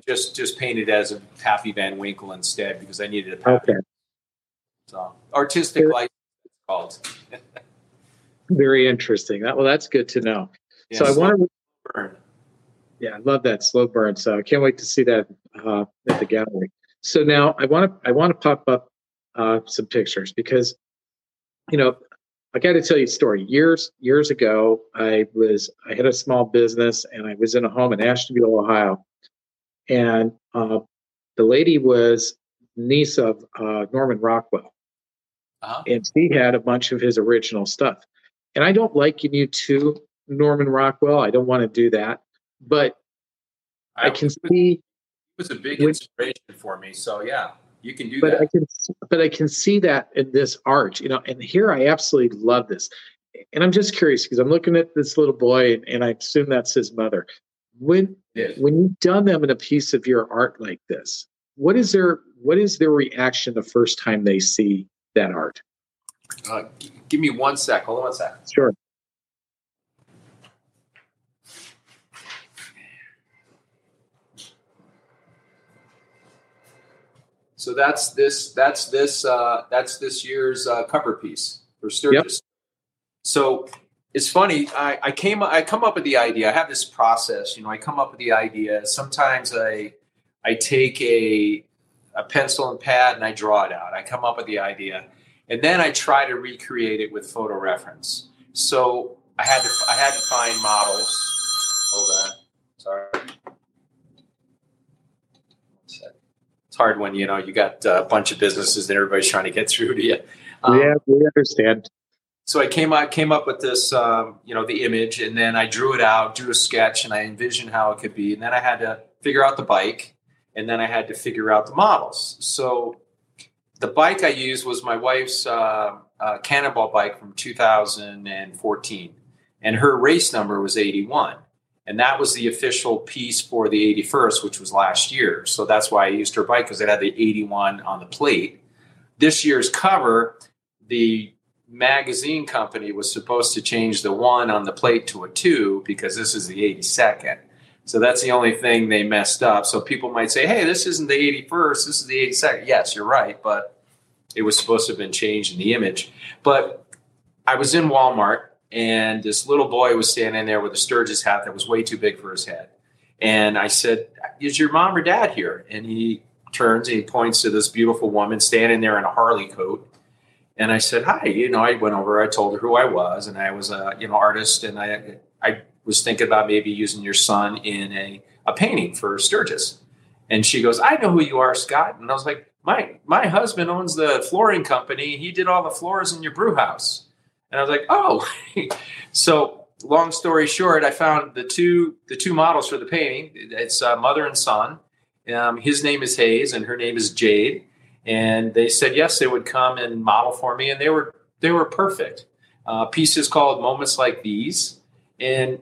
Just just painted as a Pappy Van Winkle instead because I needed a Pappy. Okay. So artistic license is called. Very interesting. That well, that's good to know. Yeah, so, so I want to. Burn. Yeah, I love that slow burn. So I can't wait to see that uh, at the gallery. So now I want to I want to pop up uh, some pictures because, you know, I got to tell you a story. Years years ago, I was I had a small business and I was in a home in Ashtabula, Ohio, and uh, the lady was niece of uh, Norman Rockwell, uh-huh. and she had a bunch of his original stuff. And I don't liken you to Norman Rockwell. I don't want to do that. But I, I can was, see it was a big inspiration which, for me. So yeah, you can do but that. I can, but I can see that in this art, you know. And here I absolutely love this. And I'm just curious because I'm looking at this little boy, and, and I assume that's his mother. When yes. when you've done them in a piece of your art like this, what is their what is their reaction the first time they see that art? Uh, g- give me one sec. Hold on one sec. Sure. So that's this that's this uh, that's this year's uh, cover piece for Sturgis. Yep. So it's funny. I, I came I come up with the idea. I have this process. You know, I come up with the idea. Sometimes I I take a a pencil and pad and I draw it out. I come up with the idea, and then I try to recreate it with photo reference. So I had to I had to find models. Hold on. Sorry. Hard when you know you got a bunch of businesses that everybody's trying to get through to you. Um, yeah, we understand. So I came up came up with this, um, you know, the image, and then I drew it out, drew a sketch, and I envisioned how it could be. And then I had to figure out the bike, and then I had to figure out the models. So the bike I used was my wife's uh, uh, Cannonball bike from two thousand fourteen, and her race number was eighty-one. And that was the official piece for the eighty-first, which was last year. So that's why I used her bike, because it had the eighty-one on the plate. This year's cover, the magazine company was supposed to change the one on the plate to a two, because this is the eighty-second. So that's the only thing they messed up. So people might say, hey, this isn't the eighty-first, this is the eighty-second. Yes, you're right, but it was supposed to have been changed in the image. But I was in Walmart, and this little boy was standing there with a Sturgis hat that was way too big for his head. And I said, is your mom or dad here? And he turns and he points to this beautiful woman standing there in a Harley coat. And I said, hi. You know, I went over, I told her who I was, and I was a, you know, artist. And I I was thinking about maybe using your son in a, a painting for Sturgis. And she goes, I know who you are, Scott. And I was like, my, my husband owns the flooring company. He did all the floors in your brew house. And I was like, oh, so long story short, I found the two the two models for the painting. It's uh, mother and son. Um, his name is Hayes and her name is Jade. And they said, yes, they would come and model for me. And they were they were perfect. Uh, piece is called Moments Like These. And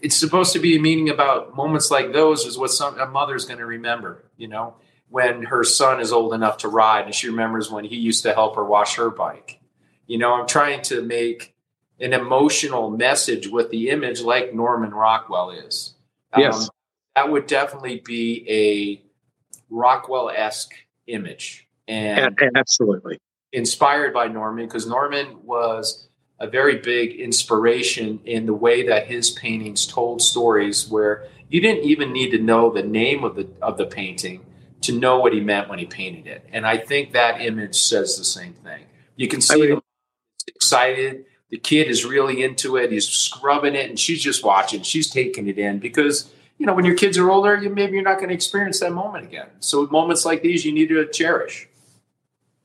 it's supposed to be a meaning about moments like those is what some, a mother's going to remember, you know, when her son is old enough to ride. And she remembers when he used to help her wash her bike. You know, I'm trying to make an emotional message with the image like Norman Rockwell is. Yes. Um, that would definitely be a Rockwell-esque image. And yeah, absolutely. Inspired by Norman, because Norman was a very big inspiration in the way that his paintings told stories where you didn't even need to know the name of the of the painting to know what he meant when he painted it. And I think that image says the same thing. You can see I mean, him. Excited. The kid is really into it. He's scrubbing it, and she's just watching. She's taking it in because, you know, when your kids are older, you, maybe you're not going to experience that moment again. So moments like these, you need to cherish.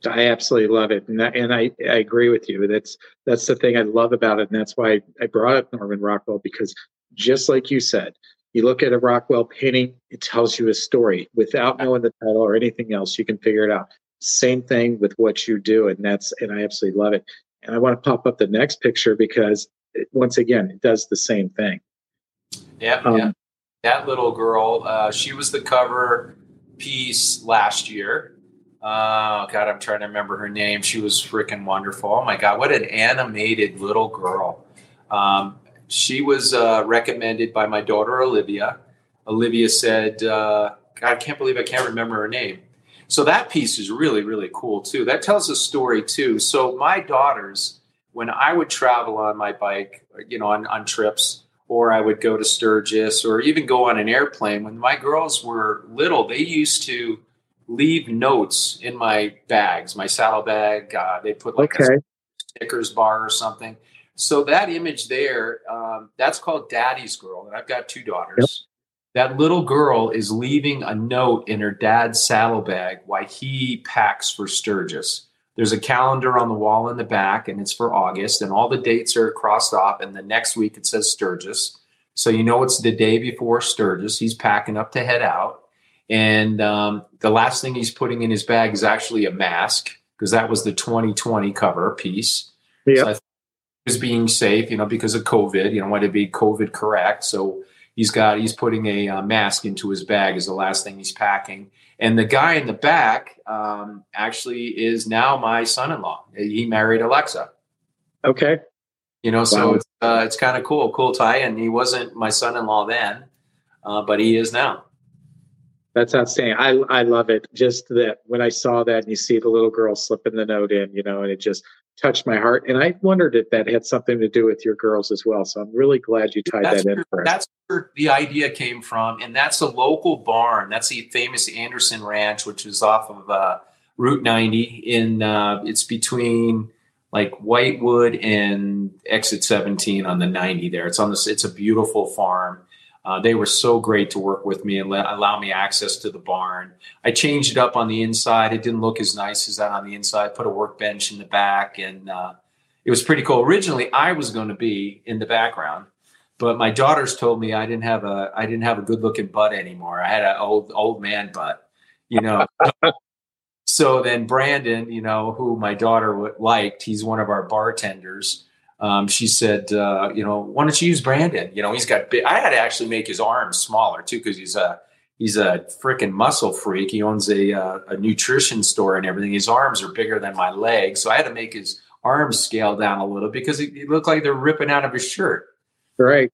I absolutely love it. And I, and I, I agree with you. That's that's the thing I love about it. And that's why I brought up Norman Rockwell, because just like you said, you look at a Rockwell painting, it tells you a story. Without knowing the title or anything else, you can figure it out. Same thing with what you do. And that's and I absolutely love it. And I want to pop up the next picture because, it, once again, it does the same thing. Yeah, um, yeah. That little girl, uh, she was the cover piece last year. Uh, God, I'm trying to remember her name. She was freaking wonderful. Oh, my God, what an animated little girl. Um, she was uh, recommended by my daughter, Olivia. Olivia said, uh, God, I can't believe I can't remember her name. So that piece is really, really cool, too. That tells a story, too. So my daughters, when I would travel on my bike, you know, on, on trips, or I would go to Sturgis or even go on an airplane, when my girls were little, they used to leave notes in my bags, my saddlebag. Uh, they put like okay. a Snickers bar or something. So that image there, um, that's called Daddy's Girl. And I've got two daughters. Yep. That little girl is leaving a note in her dad's saddlebag while he packs for Sturgis. There's a calendar on the wall in the back, and it's for August, and all the dates are crossed off, and the next week it says Sturgis. So you know it's the day before Sturgis. He's packing up to head out, and um, the last thing he's putting in his bag is actually a mask, because that was the twenty twenty cover piece. Yeah. So I think he was being safe, you know, because of COVID. You know, wanted to be COVID correct, so... He's got. He's putting a uh, mask into his bag is the last thing he's packing. And the guy in the back um, actually is now my son-in-law. He married Alexa. Okay. You know, wow. So it's uh, it's kind of cool, cool tie-in. He wasn't my son-in-law then, uh, but he is now. That's outstanding. I I love it. Just that when I saw that and you see the little girl slipping the note in, you know, and it just touched my heart. And I wondered if that had something to do with your girls as well. So I'm really glad you tied that's that in. Where, for that's where the idea came from. And that's a local barn. That's the famous Anderson Ranch, which is off of uh, Route ninety. In uh, it's between like Whitewood and Exit seventeen on the ninety there. It's on this. It's a beautiful farm. Uh, they were so great to work with me and let, allow me access to the barn. I changed it up on the inside. It didn't look as nice as that on the inside. Put a workbench in the back, and uh, it was pretty cool. Originally, I was going to be in the background, but my daughters told me I didn't have a I didn't have a good looking butt anymore. I had an old old man butt, you know. So then Brandon, you know, who my daughter liked, he's one of our bartenders. Um, she said, uh, you know, why don't you use Brandon? You know, he's got big. I had to actually make his arms smaller, too, because he's a he's a freaking muscle freak. He owns a, uh, a nutrition store and everything. His arms are bigger than my legs. So I had to make his arms scale down a little because he, he looked like they're ripping out of his shirt. Right.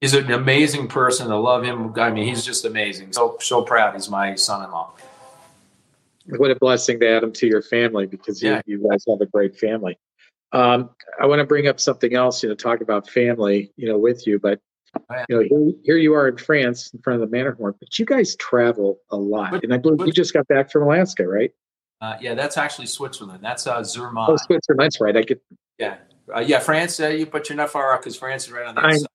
He's an amazing person. I love him. I mean, he's just amazing. So, so proud. He's my son-in-law. What a blessing to add him to your family, because yeah. you, you guys have a great family. Um, I want to bring up something else, you know, talk about family, you know, with you, but, you know, here, here you are in France in front of the Matterhorn, but you guys travel a lot. But, and I believe but, you just got back from Alaska, right? Uh, yeah, that's actually Switzerland. That's uh, Zermatt. Oh, Switzerland, that's right. I could. Yeah. Uh, yeah, France, uh, you, but you're not far out because France is right on the other side.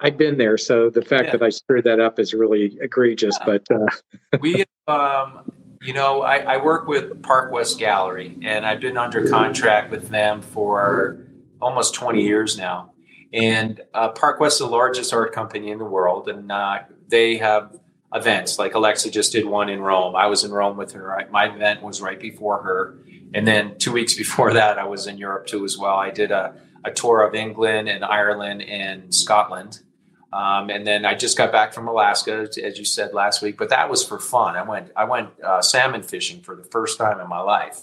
I've been there. So the fact yeah. that I screwed that up is really egregious, yeah. but. Uh, we, um. You know, I, I work with Park West Gallery, and I've been under contract with them for almost twenty years now. And uh, Park West is the largest art company in the world, and uh, they have events. Like Alexa just did one in Rome. I was in Rome with her. I, my event was right before her. And then two weeks before that, I was in Europe, too, as well. I did a, a tour of England and Ireland and Scotland. Um, and then I just got back from Alaska, as you said last week, but that was for fun. I went, I went uh, salmon fishing for the first time in my life.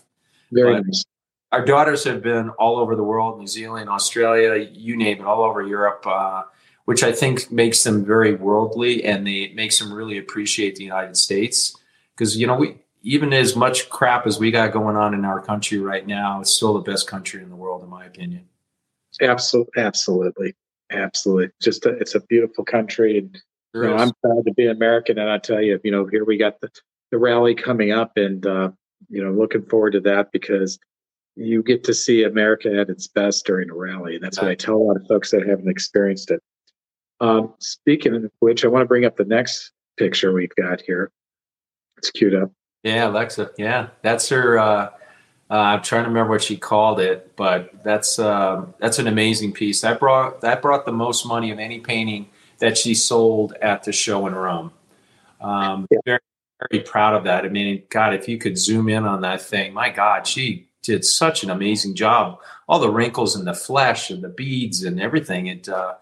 Very but nice. Our daughters have been all over the world, New Zealand, Australia, you name it, all over Europe, uh, which I think makes them very worldly, and they, it makes them really appreciate the United States. Because, you know, we, even as much crap as we got going on in our country right now, it's still the best country in the world, in my opinion. Absolutely. Absolutely. Absolutely. Just a, it's a beautiful country. And you know, I'm proud to be American. And I tell you, you know, here we got the, the rally coming up, and, uh, you know, looking forward to that, because you get to see America at its best during a rally. And that's what I tell a lot of folks that haven't experienced it. Um, speaking of which, I want to bring up the next picture we've got here. It's queued up. Yeah, Alexa. Yeah, that's her. Uh... Uh, I'm trying to remember what she called it, but that's uh, that's an amazing piece. That brought that brought the most money of any painting that she sold at the show in Rome. Um, yeah. Very, very proud of that. I mean, God, if you could zoom in on that thing, my God, she did such an amazing job. All the wrinkles and the flesh and the beads and everything. It uh,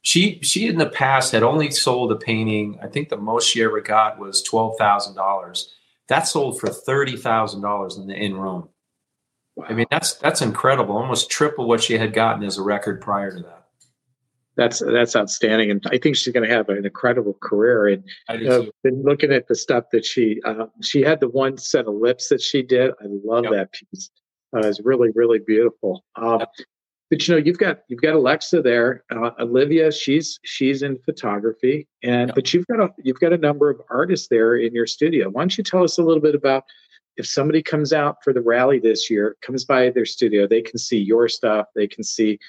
she she in the past had only sold a painting. I think the most she ever got was twelve thousand dollars. That sold for thirty thousand dollars in the in Rome. Wow. I mean, that's that's incredible. Almost triple what she had gotten as a record prior to that. That's that's outstanding, and I think she's going to have an incredible career. And I've uh, been looking at the stuff that she uh, she had the one set of lips that she did. I love yep. that piece. Uh, it's really really beautiful. Um, yep. But you know, you've got you've got Alexa there, uh, Olivia. She's she's in photography, and yep. but you've got a you've got a number of artists there in your studio. Why don't you tell us a little bit about? If somebody comes out for the rally this year, comes by their studio, they can see your stuff. They can see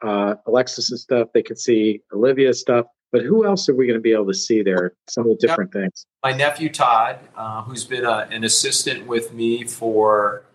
uh, Alexis's stuff. They can see Olivia's stuff. But who else are we going to be able to see there? Some of the different yep. things. My nephew, Todd, uh, who's been a, an assistant with me for,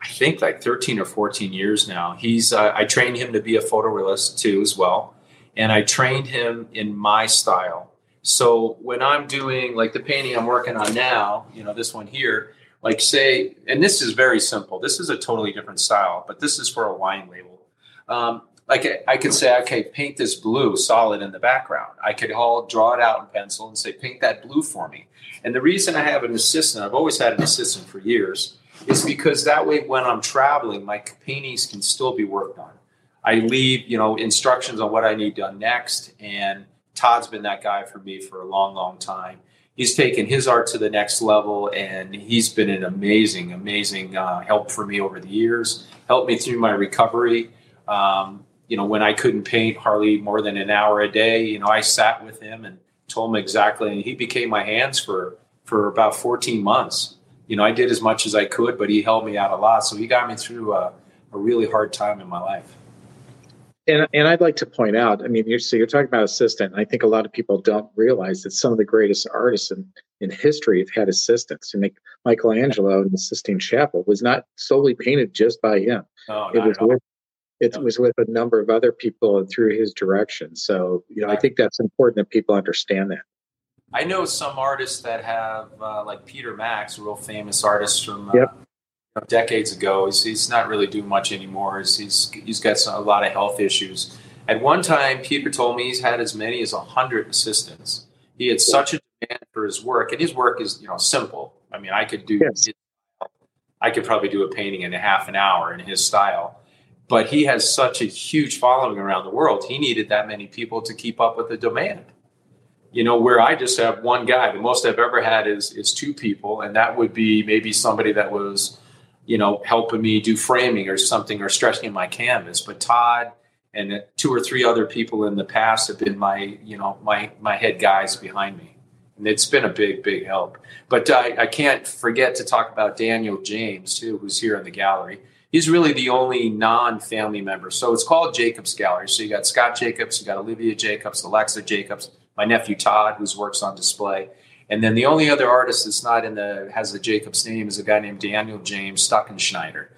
I think, like thirteen or fourteen years now. He's uh, I trained him to be a photorealist, too, as well. And I trained him in my style. So when I'm doing, like, the painting I'm working on now, you know, this one here, like say, and this is very simple. This is a totally different style, but this is for a wine label. Um, like I, I could say, okay, paint this blue solid in the background. I could all draw it out in pencil and say, paint that blue for me. And the reason I have an assistant, I've always had an assistant for years, is because that way when I'm traveling, my paintings can still be worked on. I leave, you know, instructions on what I need done next. And Todd's been that guy for me for a long, long time. He's taken his art to the next level, and he's been an amazing, amazing uh, help for me over the years, helped me through my recovery. Um, you know, when I couldn't paint hardly more than an hour a day, you know, I sat with him and told him exactly, and he became my hands for, for about fourteen months. You know, I did as much as I could, but he helped me out a lot. So he got me through a, a really hard time in my life. And, and I'd like to point out, I mean, you're, so you're talking about assistant. And I think a lot of people don't realize that some of the greatest artists in, in history have had assistants. And Michelangelo in the Sistine Chapel was not solely painted just by him. Oh, it was with, it no. was with a number of other people and through his direction. So, you know, I think that's important that people understand that. I know some artists that have, uh, like Peter Max, a real famous artist from uh, yep. know, decades ago. He's, he's not really doing much anymore. He's he's, he's got some, a lot of health issues. At one time, Peter told me he's had as many as one hundred assistants. He had such a demand for his work, and his work is, you know, simple. I mean, I could do, yes. I could probably do a painting in a half an hour in his style. But he has such a huge following around the world. He needed that many people to keep up with the demand. You know, where I just have one guy, the most I've ever had is is two people. And that would be maybe somebody that was, you know, helping me do framing or something or stretching my canvas. But Todd and two or three other people in the past have been my, you know, my, my head guys behind me. And it's been a big, big help. But I, I can't forget to talk about Daniel James, too, who's here in the gallery. He's really the only non-family member. So it's called Jacobs Gallery. So you got Scott Jacobs, you got Olivia Jacobs, Alexa Jacobs, my nephew Todd, whose work's on display. And then the only other artist that's not in the, has the Jacobs name is a guy named Daniel James Stuckenschneider.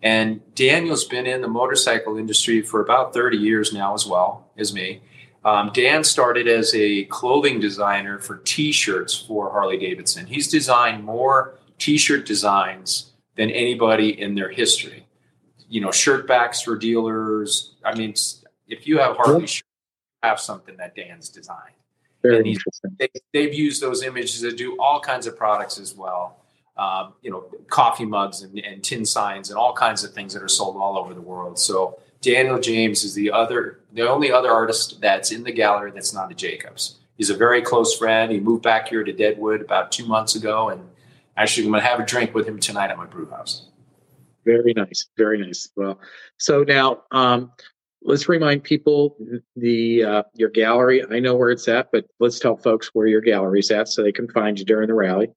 And Daniel's been in the motorcycle industry for about thirty years now as well as me. Um, Dan started as a clothing designer for T-shirts for Harley-Davidson. He's designed more T-shirt designs than anybody in their history. You know, shirt backs for dealers. I mean, if you have Harley shirts, you have something that Dan's designed. Very and interesting. They, they've used those images to do all kinds of products as well. Um, you know, coffee mugs and, and tin signs and all kinds of things that are sold all over the world. So Daniel James is the other, the only other artist that's in the gallery that's not a Jacobs. He's a very close friend. He moved back here to Deadwood about two months ago, and actually I'm going to have a drink with him tonight at my brew house. Very nice, very nice. Well, so now um, let's remind people the uh, your gallery. I know where it's at, but let's tell folks where your gallery's at so they can find you during the rally.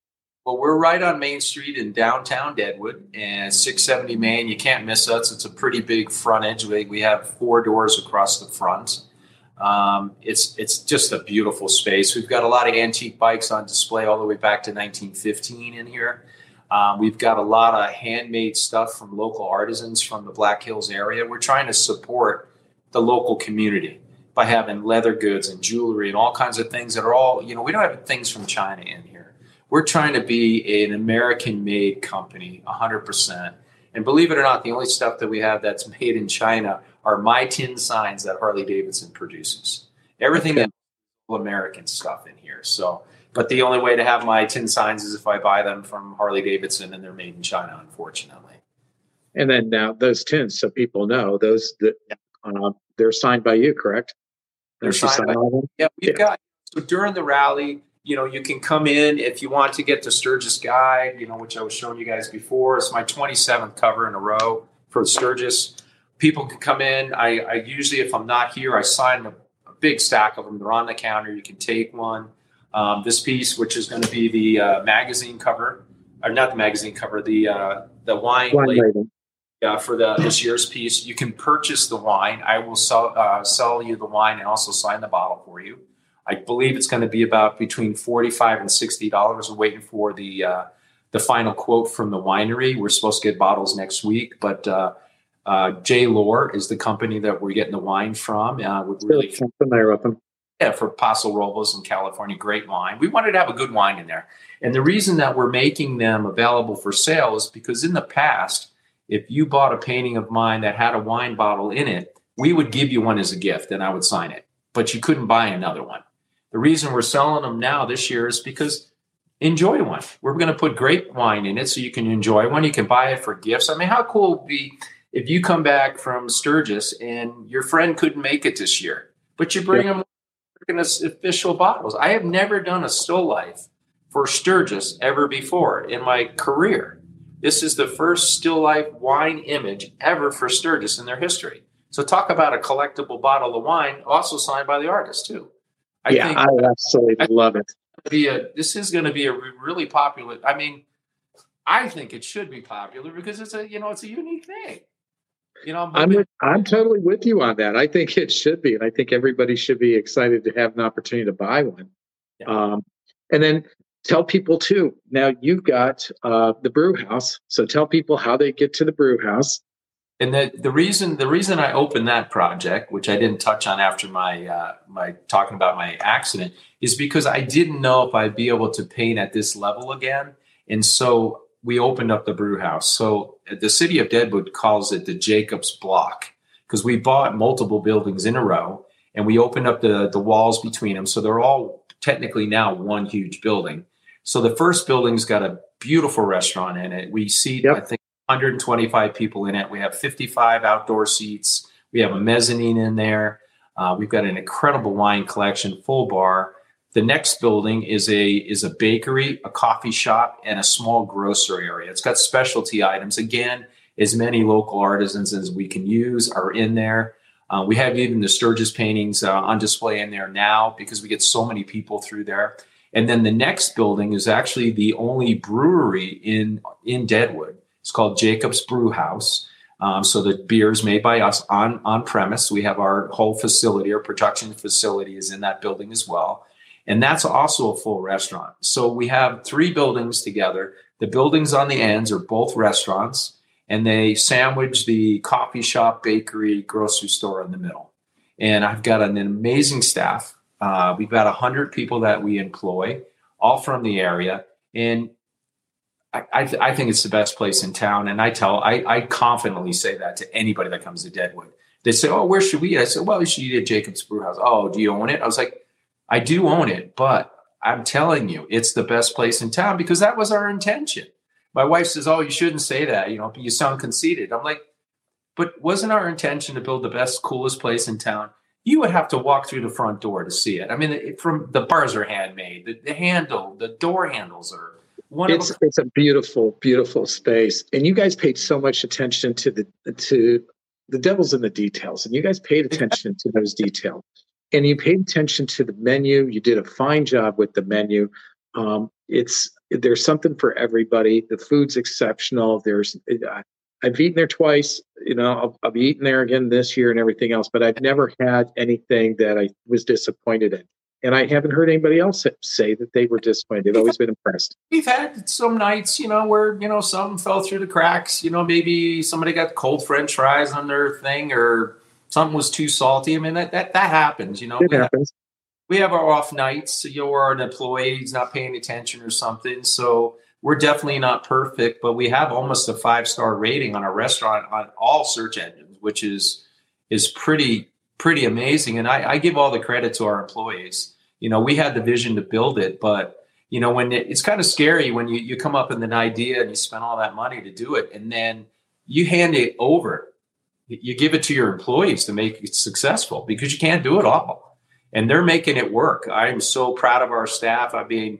Well, we're right on Main Street in downtown Deadwood and six seventy Main. You can't miss us. It's a pretty big frontage. We, we have four doors across the front. Um, it's it's just a beautiful space. We've got a lot of antique bikes on display all the way back to nineteen fifteen in here. Um, we've got a lot of handmade stuff from local artisans from the Black Hills area. We're trying to support the local community by having leather goods and jewelry and all kinds of things that are all, you know, we don't have things from China in here. We're trying to be an American-made company, one hundred percent. And believe it or not, the only stuff that we have that's made in China are my tin signs that Harley-Davidson produces. Everything that's American stuff in here. So, but the only way to have my tin signs is if I buy them from Harley-Davidson, and they're made in China, unfortunately. And then now those tins, so people know, those that, uh, they're signed by you, correct? They're signed sign by you. Yeah, we've yeah. got so during the rally. You know, you can come in if you want to get the Sturgis guide, you know, which I was showing you guys before. It's my twenty-seventh cover in a row for Sturgis. People can come in. I, I usually, if I'm not here, I sign a, a big stack of them. They're on the counter. You can take one. Um, this piece, which is going to be the uh, magazine cover, or not the magazine cover, the uh, the wine, wine label uh, for the this year's piece. You can purchase the wine. I will sell uh, sell you the wine and also sign the bottle for you. I believe it's going to be about between forty-five dollars and sixty dollars. We're waiting for the uh, the final quote from the winery. We're supposed to get bottles next week, but uh, uh, J. Lore is the company that we're getting the wine from. Uh, we're really familiar with them. Yeah, for Paso Robles in California, great wine. We wanted to have a good wine in there. And the reason that we're making them available for sale is because in the past, if you bought a painting of mine that had a wine bottle in it, we would give you one as a gift and I would sign it, but you couldn't buy another one. The reason we're selling them now this year is because enjoy one. We're going to put grape wine in it so you can enjoy one. You can buy it for gifts. I mean, how cool would it be if you come back from Sturgis and your friend couldn't make it this year, but you bring yeah. them official bottles. I have never done a still life for Sturgis ever before in my career. This is the first still life wine image ever for Sturgis in their history. So talk about a collectible bottle of wine, also signed by the artist too. I yeah, think, I absolutely I love it. Be a, this is going to be a really popular. I mean, I think it should be popular because it's a you know it's a unique thing. You know, I'm with, I'm totally with you on that. I think it should be, and I think everybody should be excited to have an opportunity to buy one. Yeah. Um, and then tell people too. Now you've got uh, the brew house, so tell people how they get to the brew house. And the, the reason the reason I opened that project, which I didn't touch on after my uh, my talking about my accident, is because I didn't know if I'd be able to paint at this level again. And so we opened up the brew house. So the city of Deadwood calls it the Jacobs block because we bought multiple buildings in a row and we opened up the, the walls between them. So they're all technically now one huge building. So the first building's got a beautiful restaurant in it. We seat, yep. I think, one hundred twenty-five people in it. We have fifty-five outdoor seats. We have a mezzanine in there. Uh, we've got an incredible wine collection, full bar. The next building is a is a bakery, a coffee shop, and a small grocery area. It's got specialty items. Again, as many local artisans as we can use are in there. Uh, we have even the Sturgis paintings uh, on display in there now because we get so many people through there. And then the next building is actually the only brewery in in Deadwood. It's called Jacobs Brew House. Um, so the beer is made by us on, on premise. We have our whole facility, our production facility is in that building as well. And that's also a full restaurant. So we have three buildings together. The buildings on the ends are both restaurants, and they sandwich the coffee shop, bakery, grocery store in the middle. And I've got an amazing staff. Uh, we've got one hundred people that we employ, all from the area. And I, I, th- I think it's the best place in town. And I tell, I, I confidently say that to anybody that comes to Deadwood. They say, oh, where should we eat? I said, well, we should eat at Jacob's Brewhouse. Oh, do you own it? I was like, I do own it, but I'm telling you, it's the best place in town because that was our intention. My wife says, oh, you shouldn't say that. You know, you sound conceited. I'm like, but wasn't our intention to build the best, coolest place in town? You would have to walk through the front door to see it. I mean, it, from the bars are handmade, the, the handle, the door handles are wonderful. It's, it's a beautiful, beautiful space. And you guys paid so much attention to the, to the devil's in the details. And you guys paid attention to those details. And you paid attention to the menu. You did a fine job with the menu. Um, it's there's something for everybody. The food's exceptional. There's I, I've eaten there twice. You know, I'll, I'll be eating there again this year and everything else. But I've never had anything that I was disappointed in, and I haven't heard anybody else say that they were disappointed. I've always been impressed. We've had some nights, you know, where you know something fell through the cracks. You know, maybe somebody got cold French fries on their thing or. Something was too salty. I mean, that that, that happens, you know. It we, happens. Have, we have our off nights. You know, or an employee's not paying attention or something. So we're definitely not perfect, but we have almost a five-star rating on our restaurant on all search engines, which is is pretty pretty amazing. And I, I give all the credit to our employees. You know, we had the vision to build it, but, you know, when it, it's kind of scary when you, you come up with an idea and you spend all that money to do it, and then you hand it over. You give it to your employees to make it successful because you can't do it all. And they're making it work. I'm so proud of our staff. I mean,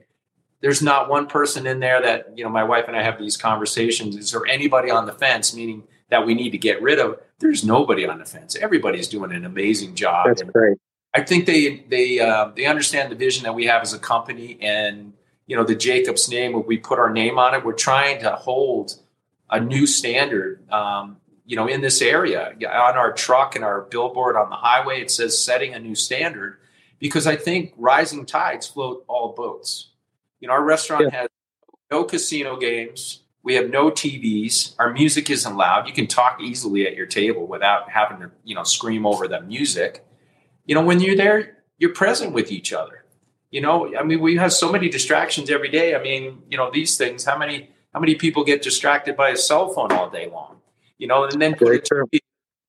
there's not one person in there that, you know, my wife and I have these conversations. Is there anybody on the fence, meaning that we need to get rid of? There's nobody on the fence. Everybody's doing an amazing job. That's great. I think they they uh, they understand the vision that we have as a company. And, you know, the Jacobs name, when we put our name on it, we're trying to hold a new standard. Um You know, in this area, on our truck and our billboard on the highway, it says setting a new standard because I think rising tides float all boats. You know, our restaurant yeah. has no casino games. We have no T Vs. Our music isn't loud. You can talk easily at your table without having to, you know, scream over the music. You know, when you're there, you're present with each other. You know, I mean, we have so many distractions every day. I mean, you know, these things, how many, how many people get distracted by a cell phone all day long? You know, and then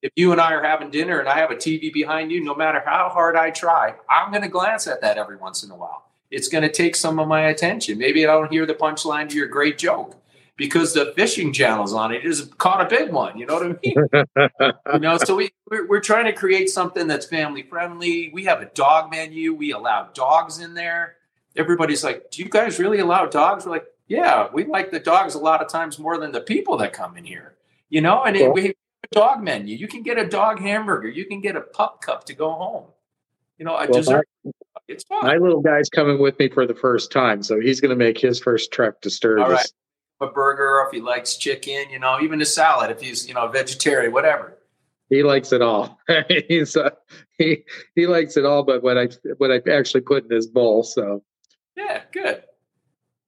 if you and I are having dinner and I have a T V behind you, no matter how hard I try, I'm going to glance at that every once in a while. It's going to take some of my attention. Maybe I don't hear the punchline to your great joke because the fishing channel's on it. It just caught a big one. You know what I mean? You know, so we, we're, we're trying to create something that's family friendly. We have a dog menu. We allow dogs in there. Everybody's like, do you guys really allow dogs? We're like, yeah, we like the dogs a lot of times more than the people that come in here. You know, and it, we have a dog menu. You can get a dog hamburger. You can get a pup cup to go home. You know, a well, dessert. My, it's fun. My little guy's coming with me for the first time, so he's going to make his first trek to Sturgis. All right. A burger, or if he likes chicken, you know, even a salad, if he's, you know, a vegetarian, whatever. He likes it all. he's uh, he he likes it all, but what I what I actually put in his bowl. So yeah, good.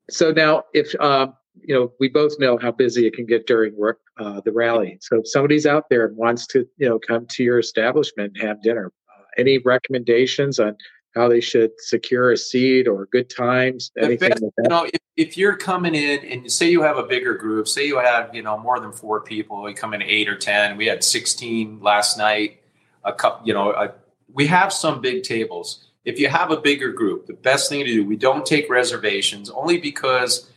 So now, if um. Uh, you know, we both know how busy it can get during uh, the rally. So if somebody's out there and wants to, you know, come to your establishment and have dinner, uh, any recommendations on how they should secure a seat or good times, anything best, like that. You know, if, if you're coming in and say you have a bigger group, say you have, you know, more than four people, we come in eight or ten. We had sixteen last night, a couple, you know, a, we have some big tables. If you have a bigger group, the best thing to do, we don't take reservations only because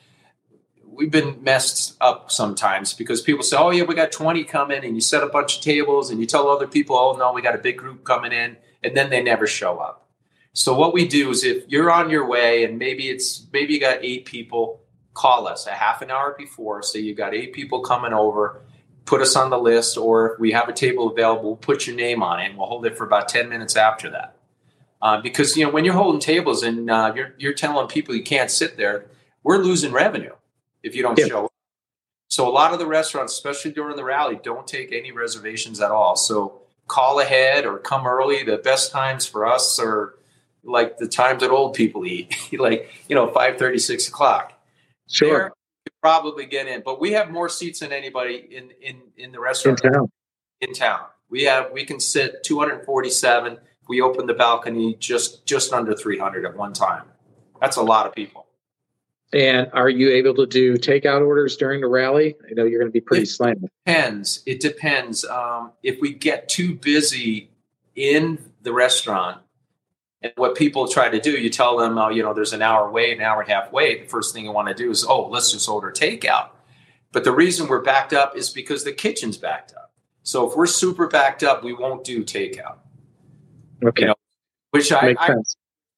we've been messed up sometimes because people say, oh, yeah, we got twenty coming, and you set a bunch of tables and you tell other people, oh, no, we got a big group coming in, and then they never show up. So what we do is if you're on your way and maybe it's maybe you got eight people, call us a half an hour before. Say you got eight people coming over, put us on the list, or if we have a table available, put your name on it, and we'll hold it for about ten minutes after that. Uh, because, you know, when you're holding tables and uh, you're, you're telling people you can't sit there, we're losing revenue if you don't yeah. show up. So a lot of the restaurants, especially during the rally, don't take any reservations at all. So call ahead or come early. The best times for us are like the times that old people eat, like, you know, five thirty, six o'clock. Sure. There, you could probably get in. But we have more seats than anybody in, in, in the restaurant in town. in town. We have we can sit two hundred forty-seven. We opened the balcony just just under three hundred at one time. That's a lot of people. And are you able to do takeout orders during the rally? I know you're going to be pretty slammed. It depends. It depends. Um, if we get too busy in the restaurant, and what people try to do, you tell them, oh, you know, there's an hour wait, an hour and a half wait. The first thing you want to do is, oh, let's just order takeout. But the reason we're backed up is because the kitchen's backed up. So if we're super backed up, we won't do takeout. Okay. You know, which I, I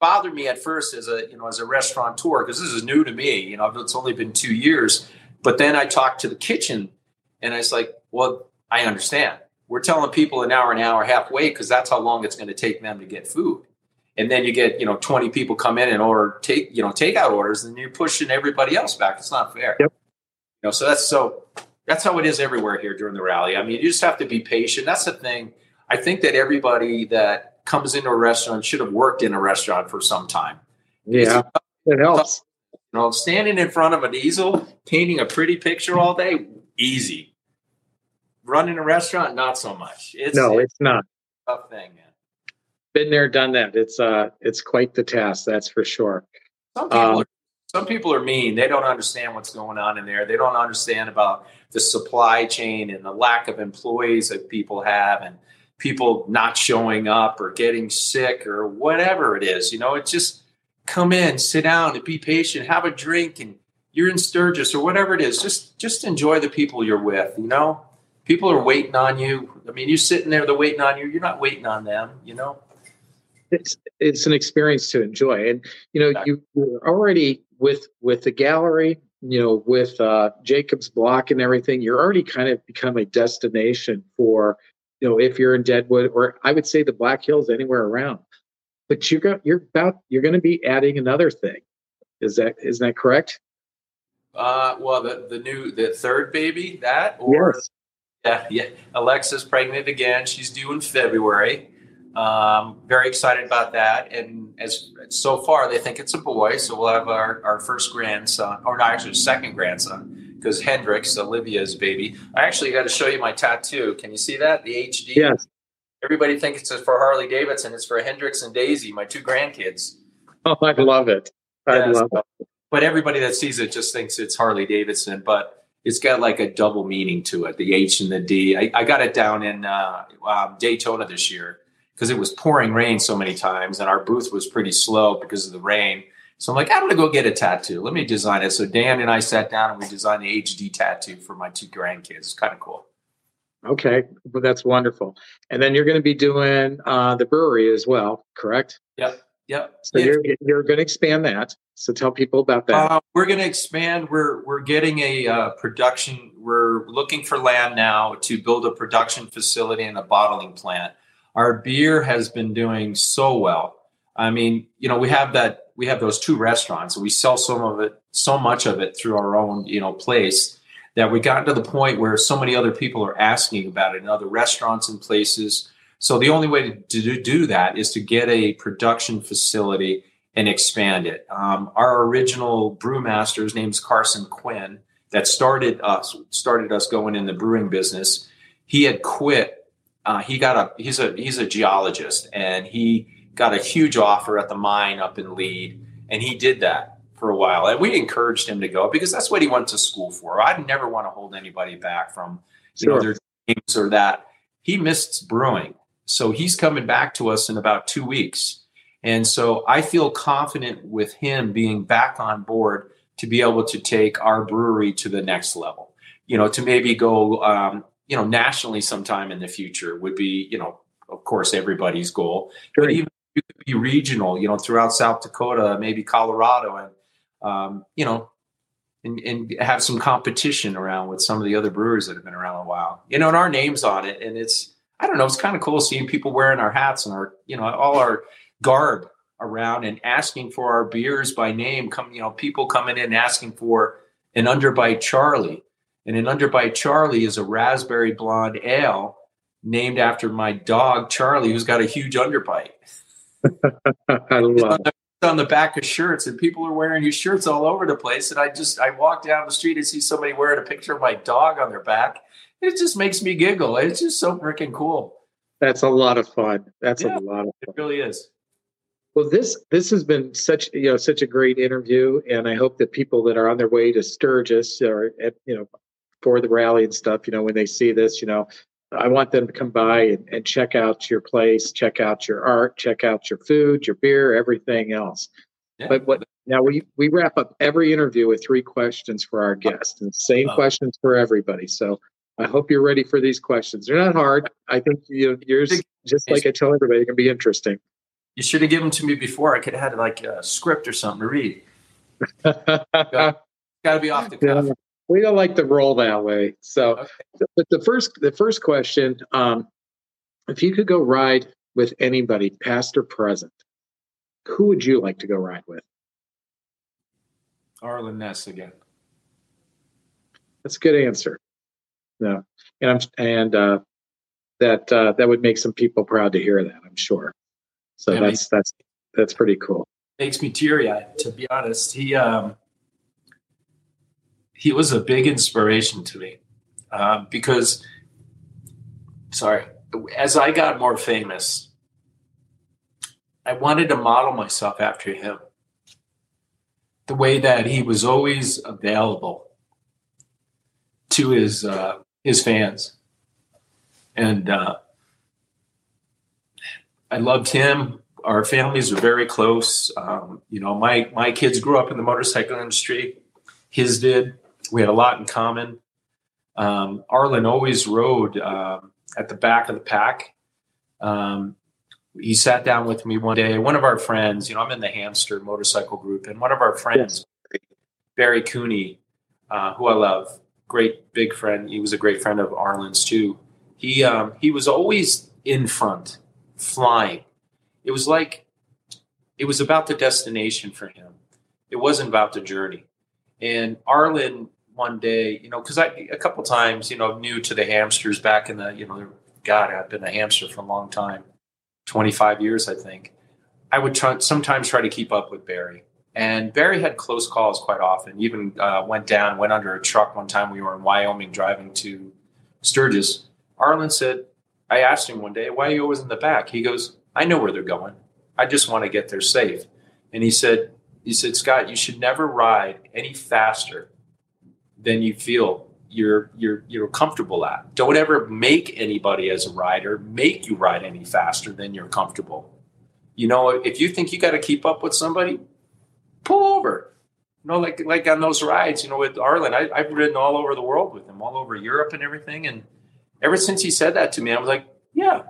bothered me at first as a, you know, as a restaurateur, because this is new to me. You know, it's only been two years. But then I talked to the kitchen and I was like, well, I understand. We're telling people an hour, an hour, halfway, because that's how long it's going to take them to get food. And then you get, you know, twenty people come in and order take, you know, takeout orders, and you're pushing everybody else back. It's not fair. Yep. You know, so that's so that's how it is everywhere here during the rally. I mean, you just have to be patient. That's the thing. I think that everybody that comes into a restaurant should have worked in a restaurant for some time. Yeah, it helps. You know, standing in front of an easel, painting a pretty picture all day, easy. Running a restaurant, not so much. It's, no, it's, it's not a tough thing, man. Been there, done that. It's uh, it's quite the task, that's for sure. Some people, um, are, some people are mean. They don't understand what's going on in there. They don't understand about the supply chain and the lack of employees that people have, and people not showing up or getting sick or whatever it is. You know, it's just come in, sit down, and be patient, have a drink, and you're in Sturgis or whatever it is. Just just enjoy the people you're with. You know, people are waiting on you. I mean, you're sitting there, they're waiting on you. You're not waiting on them. You know. It's it's an experience to enjoy, and you know you were already with with the gallery, you know, with uh, Jacobs Block and everything. You're already kind of become a destination for, you know, if you're in Deadwood or I would say the Black Hills, anywhere around. But you're go, you're about you're going to be adding another thing. Is that is that correct? Uh, well, the the new the third baby that or yes. yeah yeah Alexa's pregnant again. She's due in February. Um, very excited about that. And as so far, they think it's a boy. So we'll have our, our first grandson, or not actually second grandson, because Hendrix, Olivia's baby. I actually got to show you my tattoo. Can you see that? The H D. Yes. Everybody thinks it's for Harley-Davidson. It's for Hendrix and Daisy, my two grandkids. Oh, I love it. I yes. love it. But everybody that sees it just thinks it's Harley-Davidson, but it's got like a double meaning to it. The H and the D. I, I got it down in uh, um, Daytona this year, because it was pouring rain so many times and our booth was pretty slow because of the rain. So I'm like, I'm going to go get a tattoo. Let me design it. So Dan and I sat down and we designed the H D tattoo for my two grandkids. It's kind of cool. Okay. Well, that's wonderful. And then you're going to be doing uh, the brewery as well, correct? Yep. Yep. So yeah. you're, you're going to expand that. So tell people about that. Uh, we're going to expand. We're, we're getting a uh, production. We're looking for land now to build a production facility and a bottling plant. Our beer has been doing so well. I mean, you know, we have that, we have those two restaurants, and we sell some of it, so much of it through our own, you know, place, that we got to the point where so many other people are asking about it in other restaurants and places. So the only way to, to do that is to get a production facility and expand it. Um, our original brewmaster's name's Carson Quinn, that started us, started us going in the brewing business. He had quit. Uh, he got a, he's a, he's a geologist, and he got a huge offer at the mine up in Lead, and he did that for a while. And we encouraged him to go because that's what he went to school for. I'd never want to hold anybody back from you sure. know, their dreams or that. He missed brewing. So he's coming back to us in about two weeks. And so I feel confident with him being back on board to be able to take our brewery to the next level, you know, to maybe go, um, you know, nationally sometime in the future would be, you know, of course, everybody's goal. Sure. But even if you could be regional, you know, throughout South Dakota, maybe Colorado, and, um, you know, and, and have some competition around with some of the other breweries that have been around a while, you know, and our name's on it. And it's, I don't know, it's kind of cool seeing people wearing our hats and our, you know, all our garb around and asking for our beers by name. Come, you know, people coming in asking for an Underbite Charlie, and an Underbite Charlie is a raspberry blonde ale named after my dog Charlie, who's got a huge underbite. I love it. On the back of shirts, and people are wearing these shirts all over the place. And I just, I walk down the street and see somebody wearing a picture of my dog on their back. It just makes me giggle. It's just so freaking cool. That's a lot of fun. That's yeah, a lot of fun. It really is. Well, this this has been such you know such a great interview, and I hope that people that are on their way to Sturgis or at, you know for the rally and stuff, you know when they see this, you know I want them to come by and, and check out your place, check out your art, check out your food, your beer, everything else. Yeah. But what now we we wrap up every interview with three questions for our guests, and same oh. questions for everybody. So I hope you're ready for these questions. They're not hard. I think you know, yours, just like I tell everybody, they're going to be interesting. You should have given them to me before. I could have had like a script or something to read. Got to be off the cuff. Yeah, we don't like to roll that way. So, okay. But the first, the first question: um, if you could go ride with anybody, past or present, who would you like to go ride with? Arlen Ness again. That's a good answer. No, and I'm and uh, that uh, that would make some people proud to hear that. I'm sure. So and that's, he, that's, that's pretty cool. Makes me teary eyed, to be honest. He, um, he was a big inspiration to me, um, because sorry, as I got more famous, I wanted to model myself after him, the way that he was always available to his, uh, his fans. And, uh, I loved him. Our families were very close. Um, you know, my my kids grew up in the motorcycle industry. His did. We had a lot in common. Um, Arlen always rode um, at the back of the pack. Um, he sat down with me one day. One of our friends, you know, I'm in the Hamster motorcycle group, and one of our friends, Barry Cooney, uh, who I love, great big friend. He was a great friend of Arlen's too. He um, he was always in front. Flying. It was like it was about the destination for him. It wasn't about the journey. And Arlen one day, you know, because I a couple times, you know, new to the Hamsters back in the, you know, God, I've been a Hamster for a long time, twenty-five years, I think. I would try, sometimes try to keep up with Barry. And Barry had close calls quite often, even uh, went down, went under a truck one time. We were in Wyoming driving to Sturgis. Arlen said, I asked him one day, why are you always in the back? He goes, I know where they're going. I just want to get there safe. And he said, he said, Scott, you should never ride any faster than you feel you're, you're, you're comfortable at. Don't ever make anybody as a rider make you ride any faster than you're comfortable. You know, if you think you got to keep up with somebody, pull over. You know, like, like on those rides, you know, with Arlen, I, I've ridden all over the world with him, all over Europe and everything. And ever since he said that to me, I was like, yeah,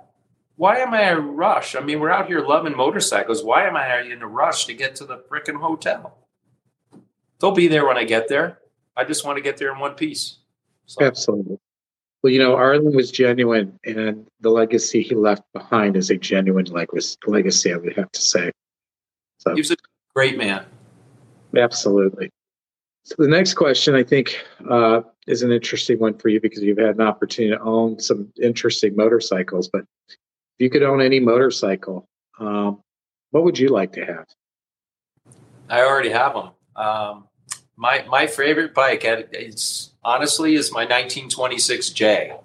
why am I in a rush? I mean, we're out here loving motorcycles. Why am I in a rush to get to the frickin' hotel? They'll be there when I get there. I just want to get there in one piece. So. Absolutely. Well, you know, Arlen was genuine, and the legacy he left behind is a genuine legacy, I would have to say. So. He was a great man. Absolutely. So the next question, I think, uh, is an interesting one for you because you've had an opportunity to own some interesting motorcycles. But if you could own any motorcycle, um, what would you like to have? I already have them. Um, my my favorite bike, it's honestly, is my nineteen twenty-six J.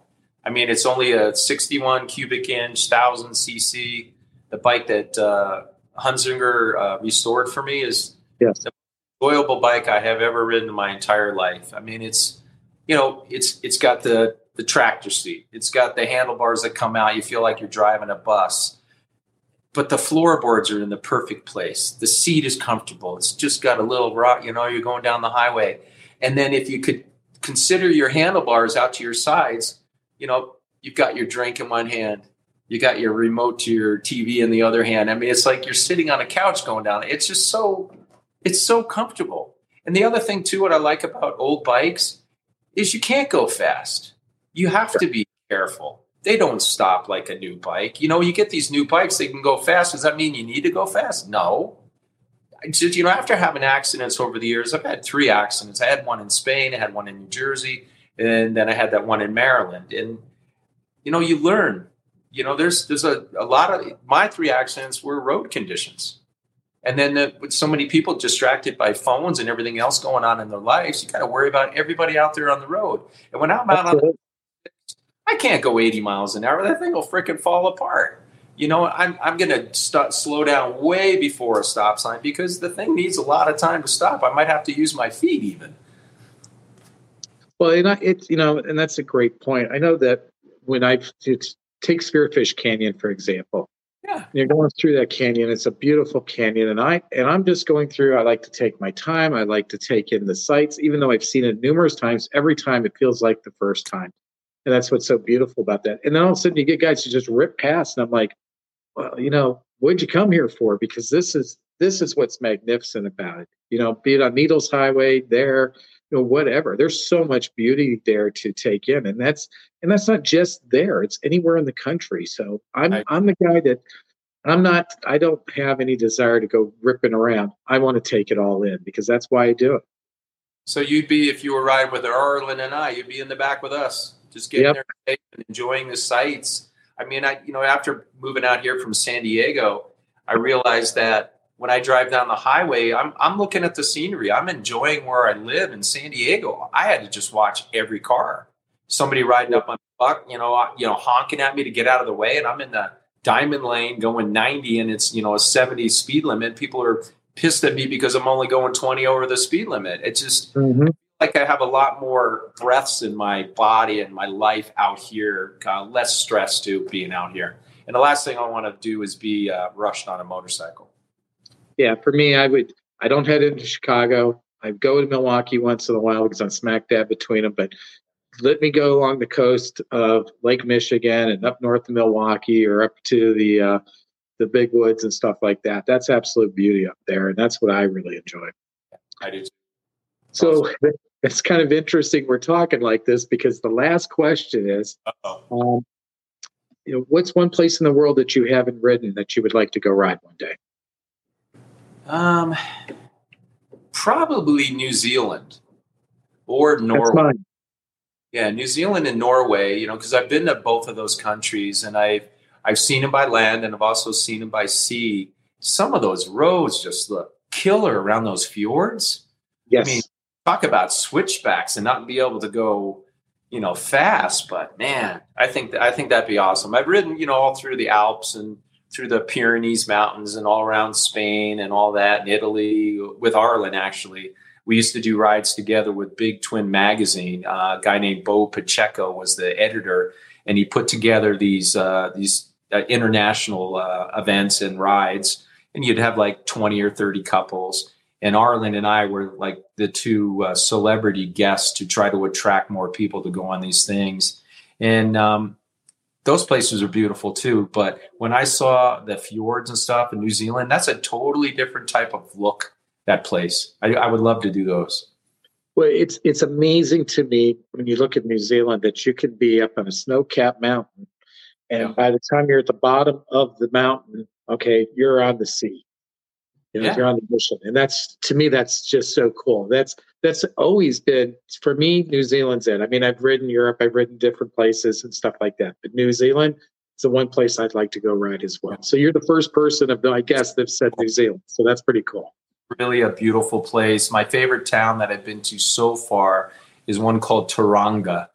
I mean, it's only a sixty-one cubic inch, one thousand cc. the bike that uh, Hunzinger uh, restored for me is yes. the most enjoyable bike I have ever ridden in my entire life. I mean, it's, you know, it's it's got the, the tractor seat. It's got the handlebars that come out. You feel like you're driving a bus. But the floorboards are in the perfect place. The seat is comfortable. It's just got a little rock, you know, you're going down the highway. And then if you could consider your handlebars out to your sides, you know, you've got your drink in one hand. You got your remote to your T V in the other hand. I mean, it's like you're sitting on a couch going down. It's just so, it's so comfortable. And the other thing too, what I like about old bikes is you can't go fast. You have to be careful. They don't stop like a new bike. You know, you get these new bikes, they can go fast. Does that mean you need to go fast? No. I just, you know, after having accidents over the years, I've had three accidents. I had one in Spain, I had one in New Jersey, and then I had that one in Maryland. And, you know, you learn. You know, there's there's a, a lot of my three accidents were road conditions. And then the, with so many people distracted by phones and everything else going on in their lives, you got to worry about everybody out there on the road. And when I'm out That's on the I can't go eighty miles an hour. That thing will frickin' fall apart. You know, I'm I'm going to st- slow down way before a stop sign because the thing needs a lot of time to stop. I might have to use my feet even. Well, and I, it's, you know, and that's a great point. I know that when I take Spearfish Canyon, for example, yeah, you're going through that canyon. It's a beautiful canyon. And, I, and I'm just going through. I like to take my time. I like to take in the sights, even though I've seen it numerous times. Every time it feels like the first time. And that's what's so beautiful about that. And then all of a sudden you get guys who just rip past. And I'm like, well, you know, what'd you come here for? Because this is this is what's magnificent about it. You know, be it on Needles Highway, there, you know, whatever. There's so much beauty there to take in. And that's and that's not just there. It's anywhere in the country. So I'm I, I'm the guy that I'm not I don't have any desire to go ripping around. I want to take it all in because that's why I do it. So you'd be, if you were riding with Arlen and I, you'd be in the back with us. Just getting yep. there safe and enjoying the sights. I mean, I you know, after moving out here from San Diego, I realized that when I drive down the highway, I'm I'm looking at the scenery. I'm enjoying where I live in San Diego. I had to just watch every car. Somebody riding up on the buck, you know, you know, honking at me to get out of the way, and I'm in the diamond lane going ninety, and it's, you know, a seventy speed limit. People are pissed at me because I'm only going twenty over the speed limit. It's just. Mm-hmm. Like I have a lot more breaths in my body and my life out here, uh, less stress to being out here. And the last thing I want to do is be uh, rushed on a motorcycle. Yeah, for me, I would. I don't head into Chicago. I go to Milwaukee once in a while because I'm smack dab between them. But let me go along the coast of Lake Michigan and up north of Milwaukee or up to the uh, the big woods and stuff like that. That's absolute beauty up there, and that's what I really enjoy. I do too. So it's kind of interesting we're talking like this because the last question is, um, you know, what's one place in the world that you haven't ridden that you would like to go ride one day? Um, probably New Zealand or Norway. Yeah, New Zealand and Norway, you know, because I've been to both of those countries and I've, I've seen them by land and I've also seen them by sea. Some of those roads just look killer around those fjords. Yes. I mean, talk about switchbacks and not be able to go, you know, fast. But man, I think that, I think that'd be awesome. I've ridden, you know, all through the Alps and through the Pyrenees Mountains and all around Spain and all that, and Italy with Arlen. Actually, we used to do rides together with Big Twin Magazine. Uh, a guy named Bo Pacheco was the editor, and he put together these uh, these uh, international uh, events and rides. And you'd have like twenty or thirty couples. And Arlen and I were like the two uh, celebrity guests to try to attract more people to go on these things. And um, those places are beautiful too. But when I saw the fjords and stuff in New Zealand, that's a totally different type of look, that place. I, I would love to do those. Well, it's it's amazing to me when you look at New Zealand that you can be up on a snow-capped mountain. And yeah. by the time you're at the bottom of the mountain, okay, you're on the sea. You know, yeah. You're on the mission. And that's, to me, that's just so cool. That's, that's always been, for me, New Zealand's it. I mean, I've ridden Europe, I've ridden different places and stuff like that. But New Zealand is the one place I'd like to go ride as well. So you're the first person, of, I guess, that said New Zealand. So that's pretty cool. Really a beautiful place. My favorite town that I've been to so far is one called Tauranga.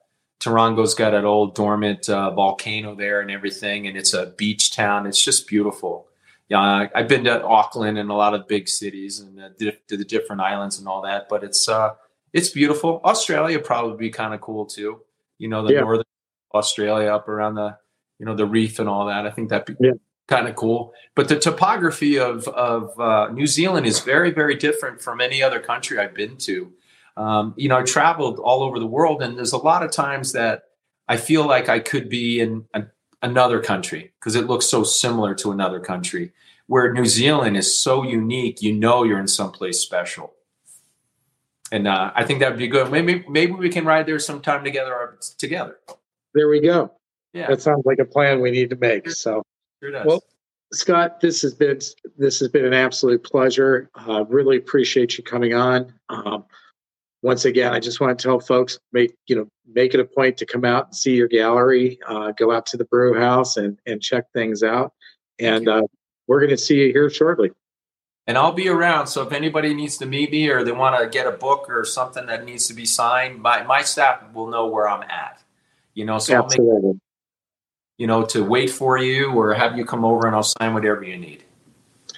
Tarango's got an old dormant uh, volcano there and everything, and it's a beach town. It's just beautiful. Yeah, I've been to Auckland and a lot of big cities and uh, to the different islands and all that, but it's uh, it's beautiful. Australia probably be kind of cool too. You know, the yeah. northern Australia up around the you know the reef and all that. I think that'd be yeah. kind of cool. But the topography of of uh, New Zealand is very very different from any other country I've been to. Um, you know, I traveled all over the world, and there's a lot of times that I feel like I could be in a, another country because it looks so similar to another country, where New Zealand is so unique, you know, you're in someplace special. And uh, I think that'd be good. Maybe, maybe we can ride there sometime together. Or together. There we go. Yeah. That sounds like a plan we need to make. So, sure does. Well, Scott, this has been, this has been an absolute pleasure. Uh, really appreciate you coming on. Um, Once again, I just want to tell folks, make you know, make it a point to come out and see your gallery, uh, go out to the brew house and, and check things out. And uh, we're going to see you here shortly. And I'll be around. So if anybody needs to meet me or they want to get a book or something that needs to be signed, my, my staff will know where I'm at. You know, so Absolutely. I'll make, you know, to wait for you or have you come over and I'll sign whatever you need.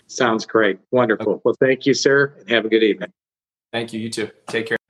Sounds great. Wonderful. Okay. Well, thank you, sir, and have a good evening. Thank you. You too. Take care.